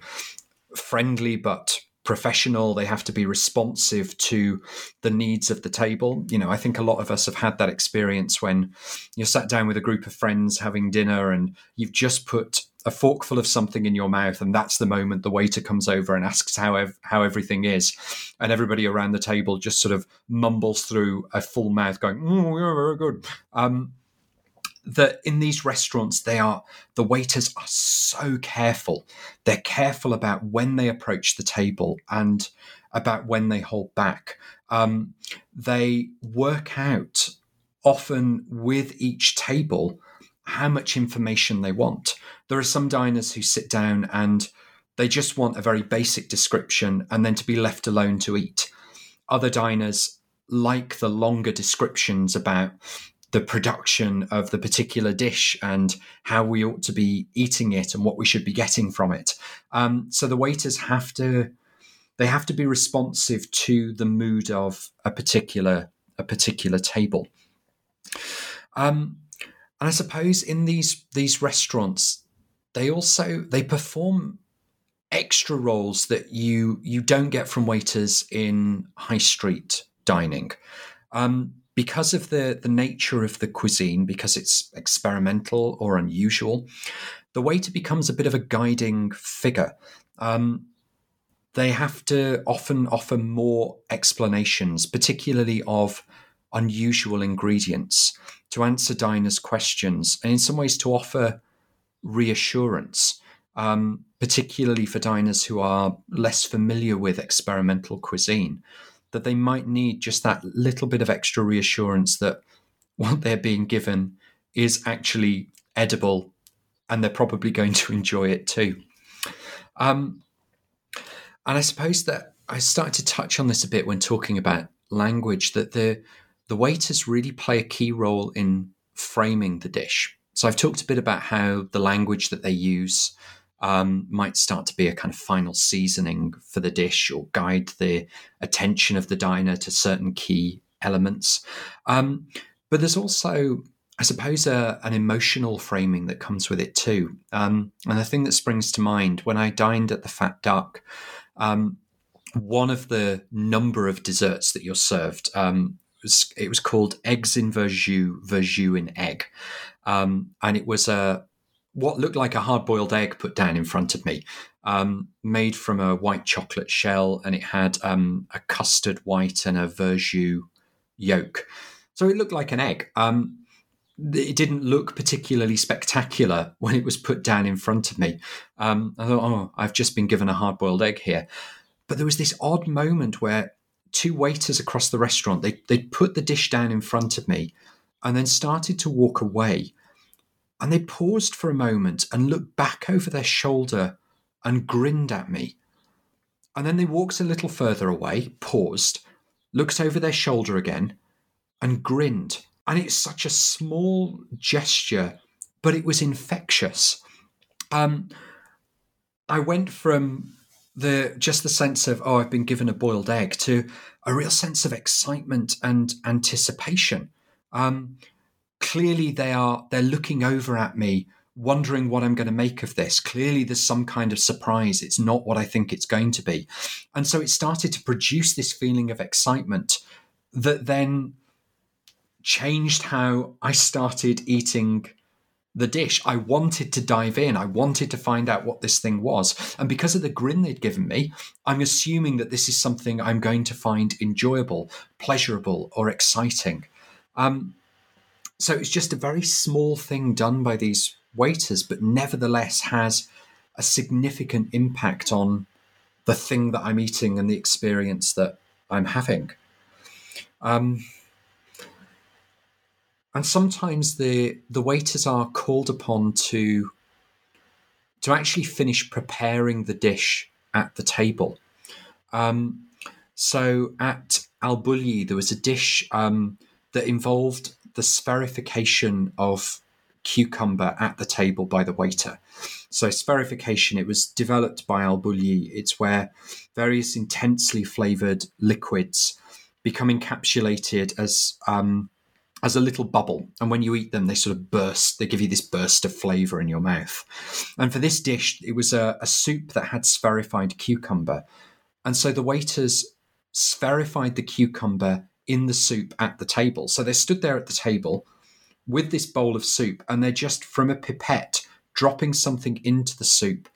friendly but professional, they have to be responsive to the needs of the table. You know, I think a lot of us have had that experience when you're sat down with a group of friends having dinner and you've just put a forkful of something in your mouth, and that's the moment the waiter comes over and asks how ev- how everything is, and everybody around the table just sort of mumbles through a full mouth going, mm, yeah, very good. Um, that in these restaurants, they are the waiters are so careful. They're careful about when they approach the table and about when they hold back. Um, they work out often with each table how much information they want. There are some diners who sit down and they just want a very basic description and then to be left alone to eat. Other diners like the longer descriptions about the production of the particular dish and how we ought to be eating it and what we should be getting from it. Um, so the waiters have to, they have to be responsive to the mood of a particular, a particular table. Um, and I suppose in these, these restaurants, they also, they perform extra roles that you, you don't get from waiters in high street dining. Um, Because of the, the nature of the cuisine, because it's experimental or unusual, the waiter becomes a bit of a guiding figure. Um, they have to often offer more explanations, particularly of unusual ingredients, to answer diners' questions, and in some ways to offer reassurance, um, particularly for diners who are less familiar with experimental cuisine, that they might need just that little bit of extra reassurance that what they're being given is actually edible and they're probably going to enjoy it too. Um, and I suppose that I started to touch on this a bit when talking about language, that the, the waiters really play a key role in framing the dish. So I've talked a bit about how the language that they use Um, might start to be a kind of final seasoning for the dish or guide the attention of the diner to certain key elements. Um, but there's also, I suppose, a, an emotional framing that comes with it too. Um, and the thing that springs to mind, when I dined at the Fat Duck, um, one of the number of desserts that you're served, um, was, it was called eggs in verjus, verjus in egg. Um, and it was a what looked like a hard-boiled egg put down in front of me, um, made from a white chocolate shell, and it had um, a custard white and a verjus yolk. So it looked like an egg. Um, it didn't look particularly spectacular when it was put down in front of me. Um, I thought, oh, I've just been given a hard-boiled egg here. But there was this odd moment where two waiters across the restaurant, they they put the dish down in front of me and then started to walk away. And they paused for a moment and looked back over their shoulder and grinned at me. And then they walked a little further away, paused, looked over their shoulder again, and grinned. And it's such a small gesture, but it was infectious. Um, I went from the just the sense of, oh, I've been given a boiled egg, to a real sense of excitement and anticipation. Um Clearly, they are, they're looking over at me, wondering what I'm going to make of this. Clearly, there's some kind of surprise. It's not what I think it's going to be. And so it started to produce this feeling of excitement that then changed how I started eating the dish. I wanted to dive in. I wanted to find out what this thing was. And because of the grin they'd given me, I'm assuming that this is something I'm going to find enjoyable, pleasurable, or exciting. Um, So it's just a very small thing done by these waiters, but nevertheless has a significant impact on the thing that I'm eating and the experience that I'm having. Um, and sometimes the the waiters are called upon to, to actually finish preparing the dish at the table. Um, so at elBulli, there was a dish um, that involved the spherification of cucumber at the table by the waiter. So spherification, it was developed by elBulli. It's where various intensely flavoured liquids become encapsulated as um, as a little bubble. And when you eat them, they sort of burst. They give you this burst of flavour in your mouth. And for this dish, it was a, a soup that had spherified cucumber. And so the waiters spherified the cucumber in the soup at the table. So they stood there at the table with this bowl of soup, and they're just from a pipette dropping something into the soup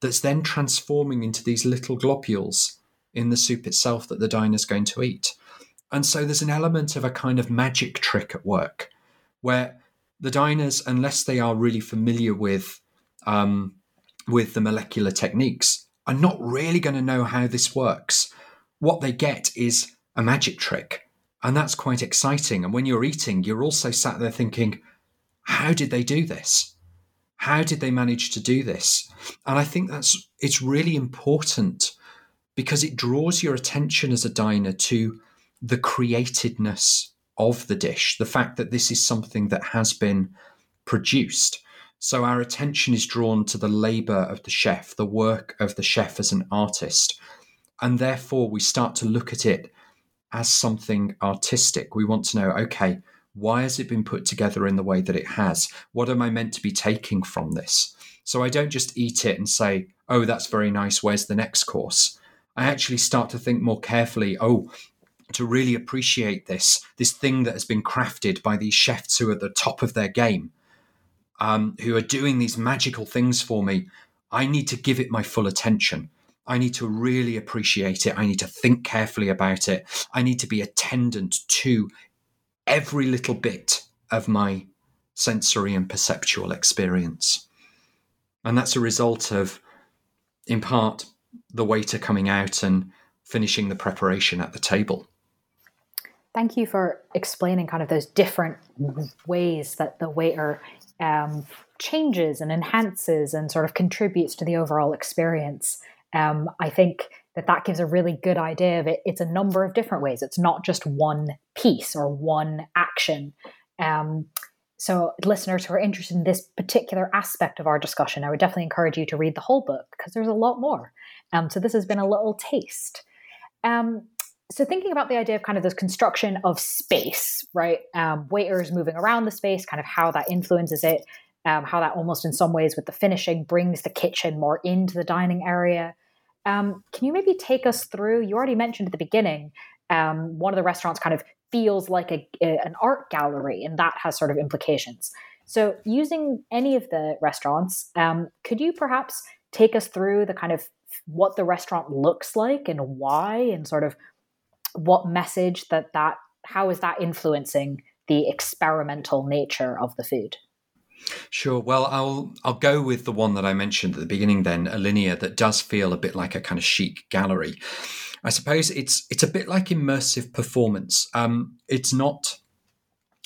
that's then transforming into these little globules in the soup itself that the diner's going to eat. And so there's an element of a kind of magic trick at work where the diners, unless they are really familiar with um, with the molecular techniques, are not really going to know how this works. What they get is a magic trick. And that's quite exciting. And when you're eating, you're also sat there thinking, how did they do this? How did they manage to do this? And I think that's it's really important because it draws your attention as a diner to the createdness of the dish, the fact that this is something that has been produced. So our attention is drawn to the labor of the chef, the work of the chef as an artist. And therefore, we start to look at it as something artistic. We want to know, okay, why has it been put together in the way that it has? What am I meant to be taking from this? So I don't just eat it and say, oh, that's very nice, where's the next course? I actually start to think more carefully, oh, to really appreciate this, this thing that has been crafted by these chefs who are at the top of their game, um, who are doing these magical things for me, I need to give it my full attention. I need to really appreciate it. I need to think carefully about it. I need to be attendant to every little bit of my sensory and perceptual experience. And that's a result of, in part, the waiter coming out and finishing the preparation at the table. Thank you for explaining kind of those different ways that the waiter um, changes and enhances and sort of contributes to the overall experience. Um, I think that that gives a really good idea of it. It's a number of different ways. It's not just one piece or one action. Um, so listeners who are interested in this particular aspect of our discussion, I would definitely encourage you to read the whole book because there's a lot more. Um, so this has been a little taste. Um, so thinking about the idea of kind of this construction of space, right? Um, waiters moving around the space, kind of how that influences it. Um, how that almost in some ways with the finishing brings the kitchen more into the dining area. Um, can you maybe take us through, you already mentioned at the beginning, um, one of the restaurants kind of feels like a, a, an art gallery and that has sort of implications. So using any of the restaurants, um, could you perhaps take us through the kind of what the restaurant looks like and why and sort of what message that that, how is that influencing the experimental nature of the food? Sure. Well, I'll I'll go with the one that I mentioned at the beginning then, Alinea, that does feel a bit like a kind of chic gallery. I suppose it's it's a bit like immersive performance. Um, it's not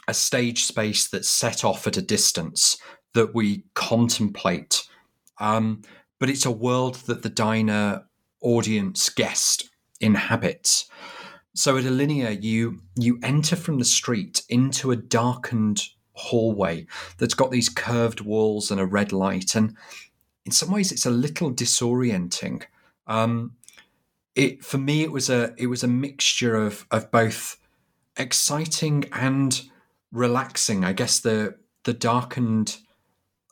a stage space that's set off at a distance that we contemplate, um, but it's a world that the diner, audience, guest inhabits. So at Alinea, you you enter from the street into a darkened hallway that's got these curved walls and a red light, and in some ways it's a little disorienting. Um, it for me it was a it was a mixture of of both exciting and relaxing. I guess the the darkened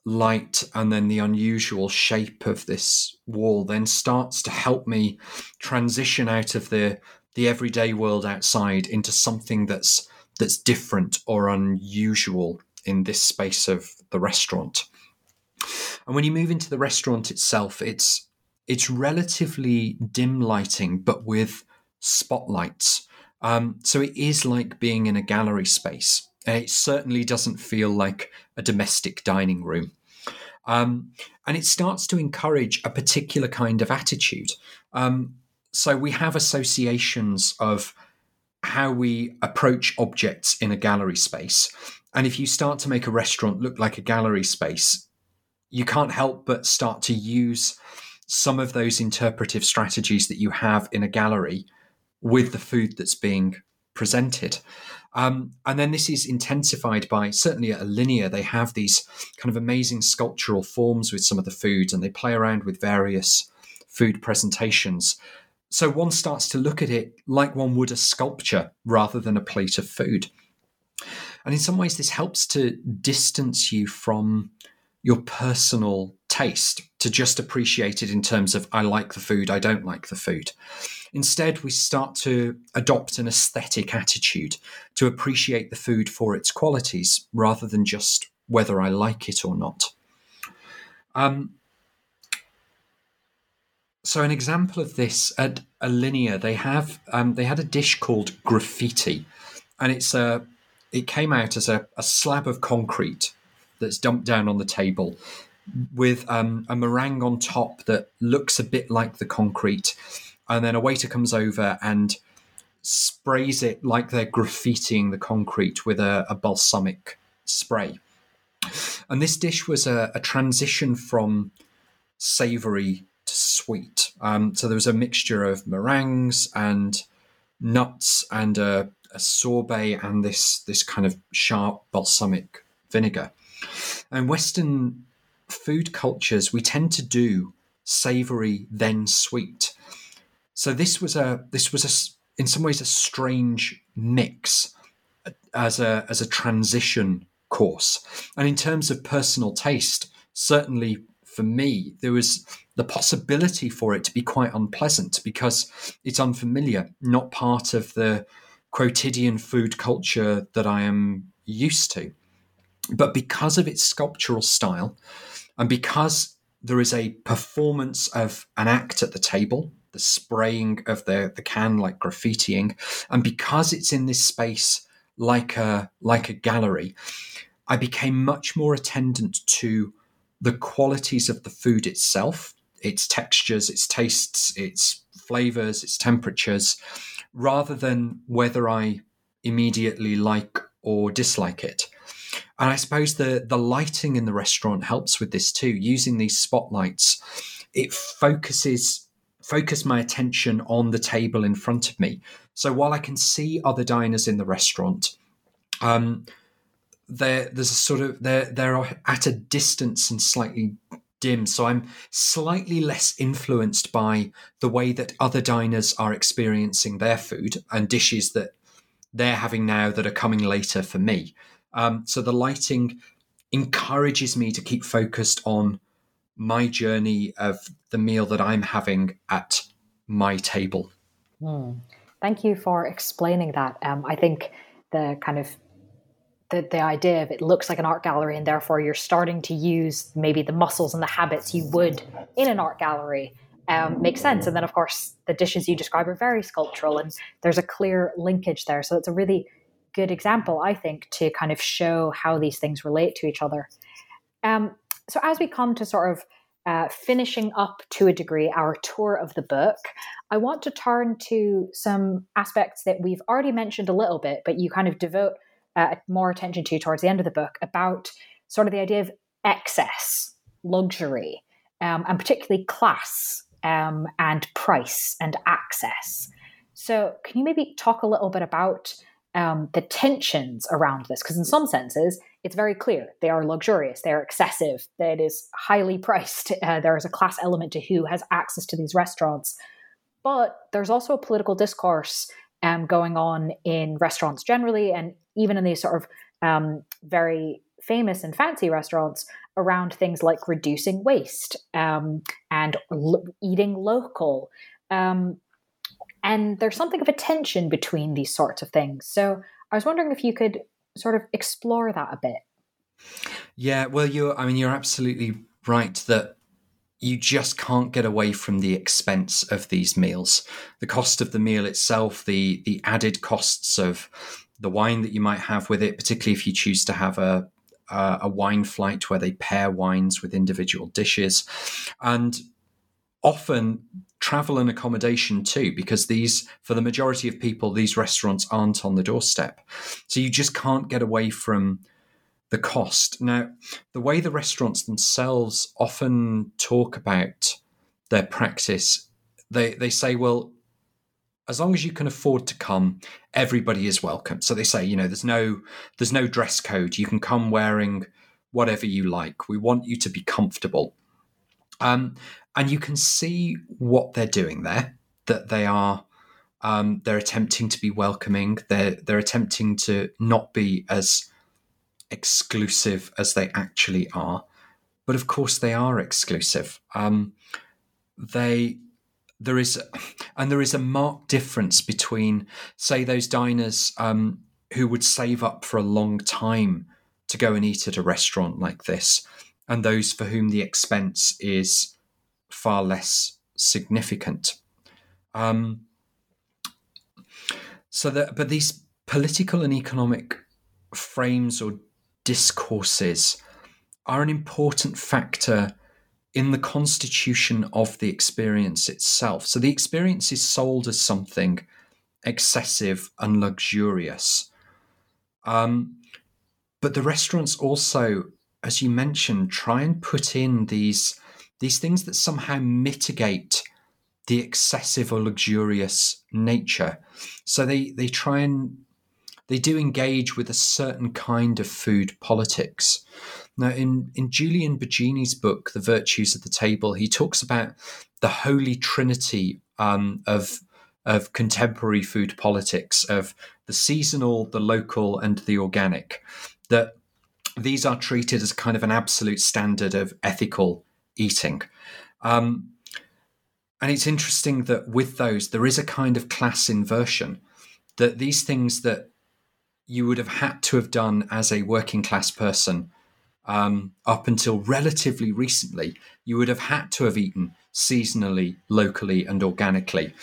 light and then the unusual shape of this wall then starts to help me transition out of the the everyday world outside into something that's that's different or unusual in this space of the restaurant. And when you move into the restaurant itself, it's it's relatively dim lighting, but with spotlights. Um, so it is like being in a gallery space. It certainly doesn't feel like a domestic dining room. Um, and it starts to encourage a particular kind of attitude. Um, so we have associations of how we approach objects in a gallery space. And if you start to make a restaurant look like a gallery space, you can't help but start to use some of those interpretive strategies that you have in a gallery with the food that's being presented. Um, and then this is intensified by, certainly at Alinea, they have these kind of amazing sculptural forms with some of the foods, and they play around with various food presentations. So one starts to look at it like one would a sculpture rather than a plate of food. And in some ways, this helps to distance you from your personal taste to just appreciate it in terms of, I like the food, I don't like the food. Instead, we start to adopt an aesthetic attitude to appreciate the food for its qualities rather than just whether I like it or not. Um, so an example of this at Alinea, they have um, they had a dish called graffiti, and it's a it came out as a, a slab of concrete that's dumped down on the table with um, a meringue on top that looks a bit like the concrete. And then a waiter comes over and sprays it like they're graffitiing the concrete with a, a balsamic spray. And this dish was a, a transition from savory to sweet. Um, so there was a mixture of meringues and nuts and a, a sorbet and this, this kind of sharp balsamic vinegar. And Western food cultures, we tend to do savory then sweet. So this was a this was a in some ways a strange mix as a as a transition course. And in terms of personal taste, certainly for me, there was the possibility for it to be quite unpleasant because it's unfamiliar, not part of the quotidian food culture that I am used to. But because of its sculptural style, and because there is a performance of an act at the table, the spraying of the, the can like graffitiing, and because it's in this space like a like a gallery, I became much more attendant to the qualities of the food itself, its textures, its tastes, its flavors, its temperatures, rather than whether I immediately like or dislike it. And I suppose the, the lighting in the restaurant helps with this too. Using these spotlights, it focuses focus my attention on the table in front of me. So while I can see other diners in the restaurant, um, they're, there's a sort of they're they're at a distance and slightly dim. So I'm slightly less influenced by the way that other diners are experiencing their food and dishes that they're having now that are coming later for me. Um, so the lighting encourages me to keep focused on my journey of the meal that I'm having at my table. Mm. Thank you for explaining that. Um, I think the kind of the, the idea of it looks like an art gallery and therefore you're starting to use maybe the muscles and the habits you would in an art gallery um, makes sense. And then, of course, the dishes you describe are very sculptural and there's a clear linkage there. So it's a really good example, I think, to kind of show how these things relate to each other. Um, so as we come to sort of uh, finishing up to a degree our tour of the book, I want to turn to some aspects that we've already mentioned a little bit, but you kind of devote uh, more attention to towards the end of the book about sort of the idea of excess, luxury, um, and particularly class um, and price and access. So can you maybe talk a little bit about Um, the tensions around this, because in some senses it's very clear they are luxurious, they are excessive, that it is highly priced, uh, there is a class element to who has access to these restaurants, but there's also a political discourse um, going on in restaurants generally, and even in these sort of um, very famous and fancy restaurants around things like reducing waste um, and l- eating local. Um, And there's something of a tension between these sorts of things. So I was wondering if you could sort of explore that a bit. Yeah, well, you're, I mean, you're absolutely right that you just can't get away from the expense of these meals. The cost of the meal itself, the the added costs of the wine that you might have with it, particularly if you choose to have a, a, a wine flight where they pair wines with individual dishes. And often travel and accommodation too, because these, for the majority of people, these restaurants aren't on the doorstep. So you just can't get away from the cost. Now, the way the restaurants themselves often talk about their practice, they, they say, well, as long as you can afford to come, everybody is welcome. So they say, you know, there's no there's no dress code. You can come wearing whatever you like. We want you to be comfortable. Um, and you can see what they're doing there, that they are um, they're attempting to be welcoming. They're, they're attempting to not be as exclusive as they actually are. But of course, they are exclusive. Um, they there is, and there is a marked difference between, say, those diners um, who would save up for a long time to go and eat at a restaurant like this, and those for whom the expense is far less significant. Um, so, that, but these political and economic frames or discourses are an important factor in the constitution of the experience itself. So the experience is sold as something excessive and luxurious. Um, but the restaurants also, as you mentioned, try and put in these, these things that somehow mitigate the excessive or luxurious nature. So they, they try and, they do engage with a certain kind of food politics. Now, in, in Julian Bergini's book, The Virtues of the Table, he talks about the holy trinity um, of, of contemporary food politics, of the seasonal, the local, and the organic, that these are treated as kind of an absolute standard of ethical eating. Um, and it's interesting that with those, there is a kind of class inversion, that these things that you would have had to have done as a working class person um, up until relatively recently, you would have had to have eaten seasonally, locally, and organically,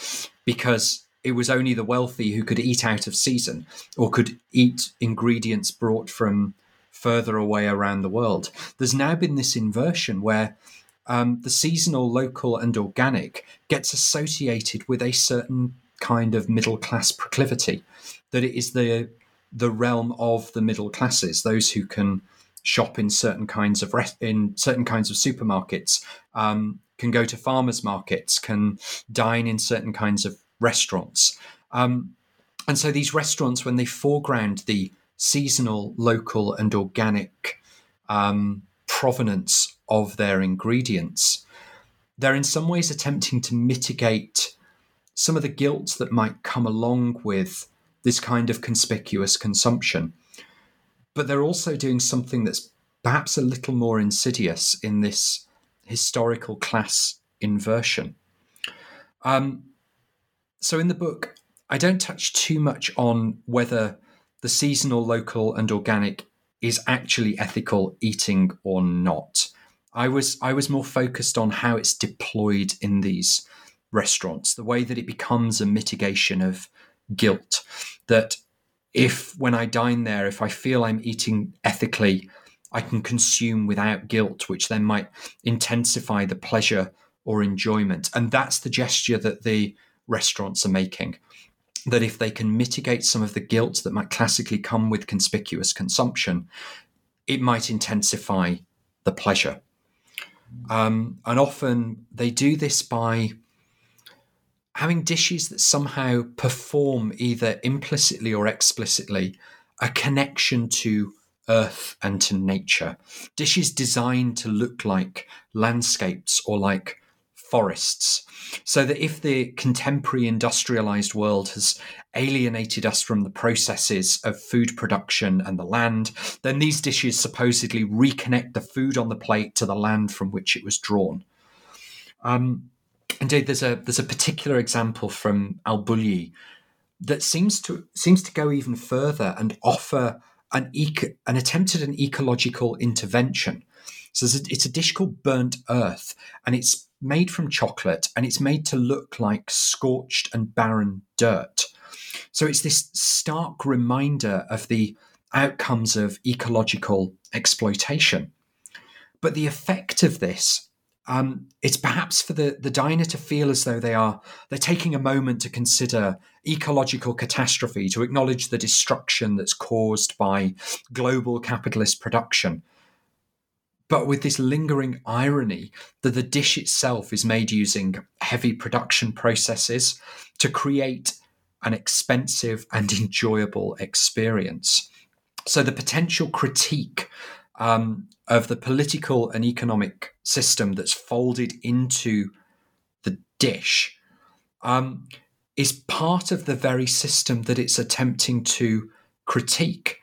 because it was only the wealthy who could eat out of season or could eat ingredients brought from further away around the world. There's now been this inversion where um, the seasonal, local, and organic gets associated with a certain kind of middle class proclivity, that it is the the realm of the middle classes, those who can shop in certain kinds of rest, in certain kinds of supermarkets, um, can go to farmers' markets, can dine in certain kinds of restaurants. Um, and so these restaurants, when they foreground the seasonal, local, and organic um, provenance of their ingredients, they're in some ways attempting to mitigate some of the guilt that might come along with this kind of conspicuous consumption. But they're also doing something that's perhaps a little more insidious in this historical class inversion. Um, so in the book, I don't touch too much on whether the seasonal, local, and organic is actually ethical eating or not. I was I was more focused on how it's deployed in these restaurants, the way that it becomes a mitigation of guilt, that if when I dine there, if I feel I'm eating ethically, I can consume without guilt, which then might intensify the pleasure or enjoyment. And that's the gesture that the restaurants are making, that if they can mitigate some of the guilt that might classically come with conspicuous consumption, it might intensify the pleasure. Um, and often they do this by having dishes that somehow perform, either implicitly or explicitly, a connection to earth and to nature. Dishes designed to look like landscapes or like forests, so that if the contemporary industrialized world has alienated us from the processes of food production and the land, then these dishes supposedly reconnect the food on the plate to the land from which it was drawn. Um, Indeed, there's a there's a particular example from elBulli that seems to seems to go even further and offer an eco, an attempt at an ecological intervention. So it's a, it's a dish called burnt earth, and it's made from chocolate, and it's made to look like scorched and barren dirt. So it's this stark reminder of the outcomes of ecological exploitation, but the effect of this. Um, it's perhaps for the, the diner to feel as though they are they're taking a moment to consider ecological catastrophe, to acknowledge the destruction that's caused by global capitalist production. but with this lingering irony that the dish itself is made using heavy production processes to create an expensive and enjoyable experience. So the potential critique um, of the political and economic system that's folded into the dish um, is part of the very system that it's attempting to critique,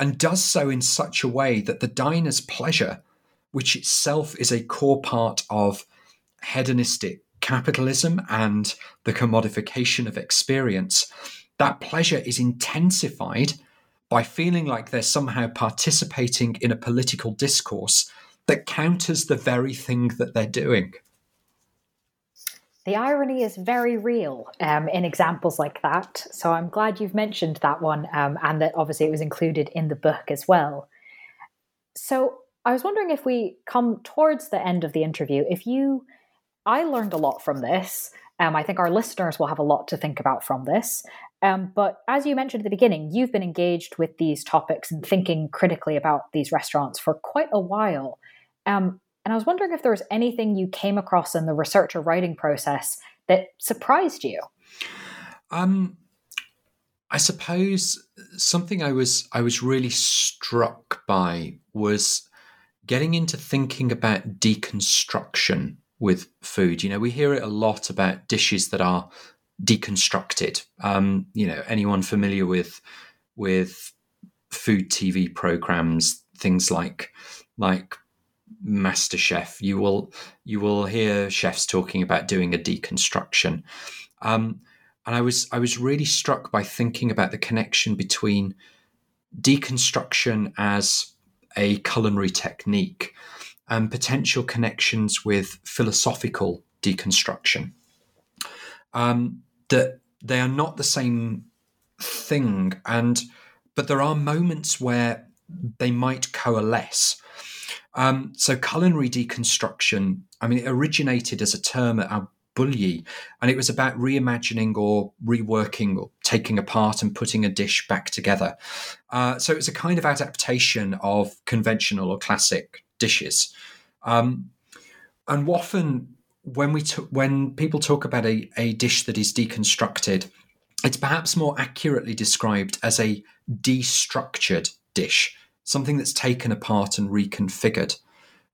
and does so in such a way that the diner's pleasure, which itself is a core part of hedonistic capitalism and the commodification of experience, that pleasure is intensified by feeling like they're somehow participating in a political discourse that counters the very thing that they're doing. The irony is very real um, in examples like that. So I'm glad you've mentioned that one, um, and that obviously it was included in the book as well. So I was wondering, if we come towards the end of the interview, if you, I learned a lot from this. Um, I think our listeners will have a lot to think about from this. Um, but as you mentioned at the beginning, you've been engaged with these topics and thinking critically about these restaurants for quite a while. Um, And I was wondering if there was anything you came across in the research or writing process that surprised you. Um, I suppose something I was I was really struck by was getting into thinking about deconstruction with food. You know, we hear it a lot about dishes that are deconstructed. Um, you know, anyone familiar with with food T V programs, things like like. MasterChef, you will you will hear chefs talking about doing a deconstruction, um, and I was I was really struck by thinking about the connection between deconstruction as a culinary technique and potential connections with philosophical deconstruction. Um, that they are not the same thing, and but there are moments where they might coalesce. Um, so culinary deconstruction, I mean, it originated as a term at elBulli, and it was about reimagining or reworking or taking apart and putting a dish back together. Uh, so it was a kind of adaptation of conventional or classic dishes. Um, and often when we t- when people talk about a, a dish that is deconstructed, it's perhaps more accurately described as a destructured dish, something that's taken apart and reconfigured.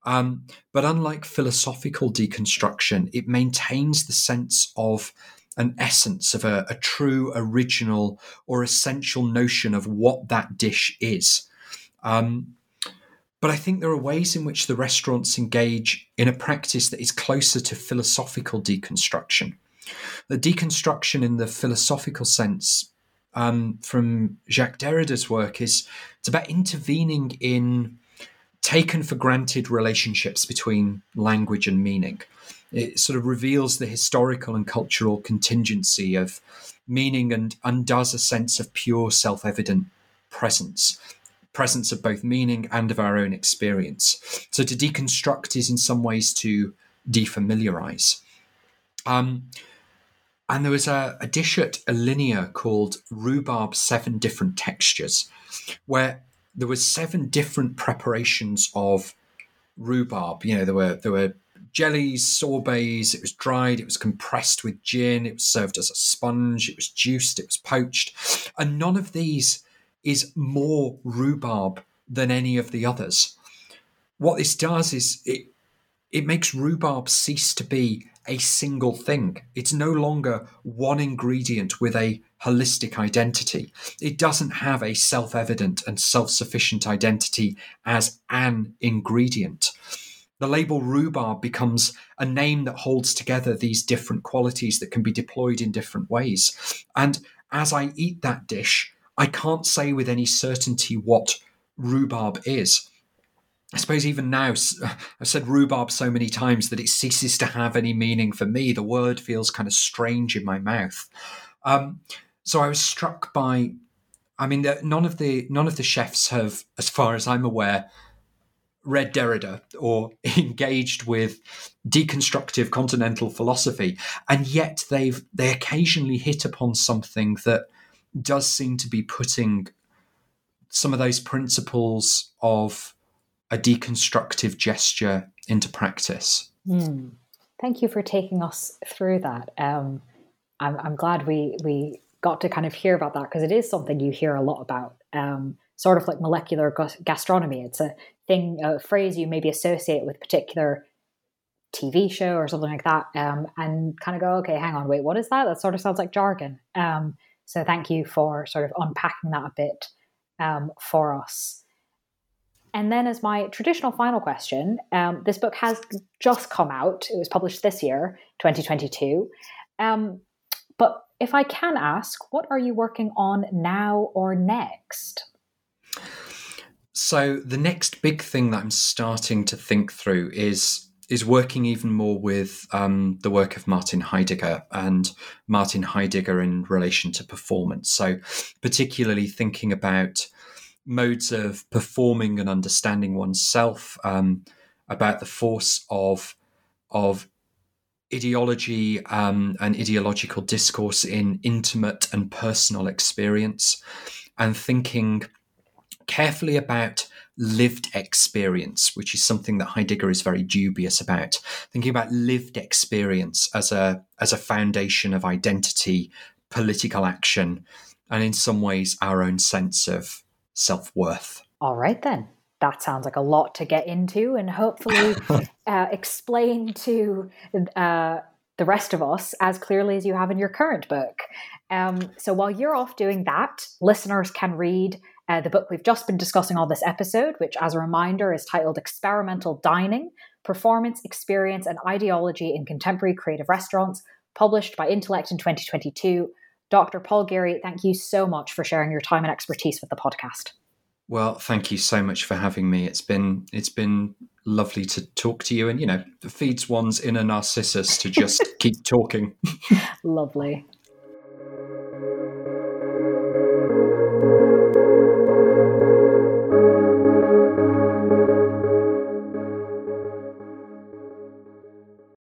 Um, but unlike philosophical deconstruction, it maintains the sense of an essence, of a, a true original or essential notion of what that dish is. Um, but I think there are ways in which the restaurants engage in a practice that is closer to philosophical deconstruction. The deconstruction in the philosophical sense, Um, from Jacques Derrida's work, is it's about intervening in taken for granted relationships between language and meaning. It sort of reveals the historical and cultural contingency of meaning and undoes a sense of pure self-evident presence, presence of both meaning and of our own experience. So to deconstruct is in some ways to defamiliarize. Um, And there was a, a dish at Alinea called Rhubarb Seven Different Textures, where there was seven different preparations of rhubarb. You know, there were there were jellies, sorbets, it was dried, it was compressed with gin, it was served as a sponge, it was juiced, it was poached. And none of these is more rhubarb than any of the others. What this does is it it makes rhubarb cease to be a single thing. It's no longer one ingredient with a holistic identity. It doesn't have a self-evident and self-sufficient identity as an ingredient. The label rhubarb becomes a name that holds together these different qualities that can be deployed in different ways. And as I eat that dish, I can't say with any certainty what rhubarb is. I suppose even now, I've said rhubarb so many times that it ceases to have any meaning for me. The word feels kind of strange in my mouth. Um, so I was struck by, I mean, none of the none of the chefs have, as far as I'm aware, read Derrida or engaged with deconstructive continental philosophy, and yet they've they occasionally hit upon something that does seem to be putting some of those principles of a deconstructive gesture into practice. Mm. Thank you for taking us through that. Um, I'm, I'm glad we we got to kind of hear about that, because it is something you hear a lot about, um, sort of like molecular gastronomy. It's a thing, a phrase you maybe associate with a particular T V show or something like that, um, and kind of go, okay, hang on, wait, what is that? That sort of sounds like jargon. Um, so thank you for sort of unpacking that a bit um, for us. And then as my traditional final question, um, this book has just come out. It was published this year, twenty twenty-two. Um, but if I can ask, what are you working on now or next? So the next big thing that I'm starting to think through is is working even more with um, the work of Martin Heidegger and Martin Heidegger in relation to performance. So particularly thinking about modes of performing and understanding oneself, um, about the force of of ideology um, and ideological discourse in intimate and personal experience, and thinking carefully about lived experience, which is something that Heidegger is very dubious about. Thinking about lived experience as a as a foundation of identity, political action, and in some ways our own sense of self-worth. All right, then. That sounds like a lot to get into and hopefully uh, explain to uh, the rest of us as clearly as you have in your current book. Um, so while you're off doing that, listeners can read uh, the book we've just been discussing on this episode, which as a reminder is titled Experimental Dining, Performance, Experience and Ideology in Contemporary Creative Restaurants, published by Intellect in twenty twenty-two. Doctor Paul Geary, thank you so much for sharing your time and expertise with the podcast. Well, thank you so much for having me. It's been it's been lovely to talk to you, and you know, it feeds one's inner narcissus to just keep talking. Lovely.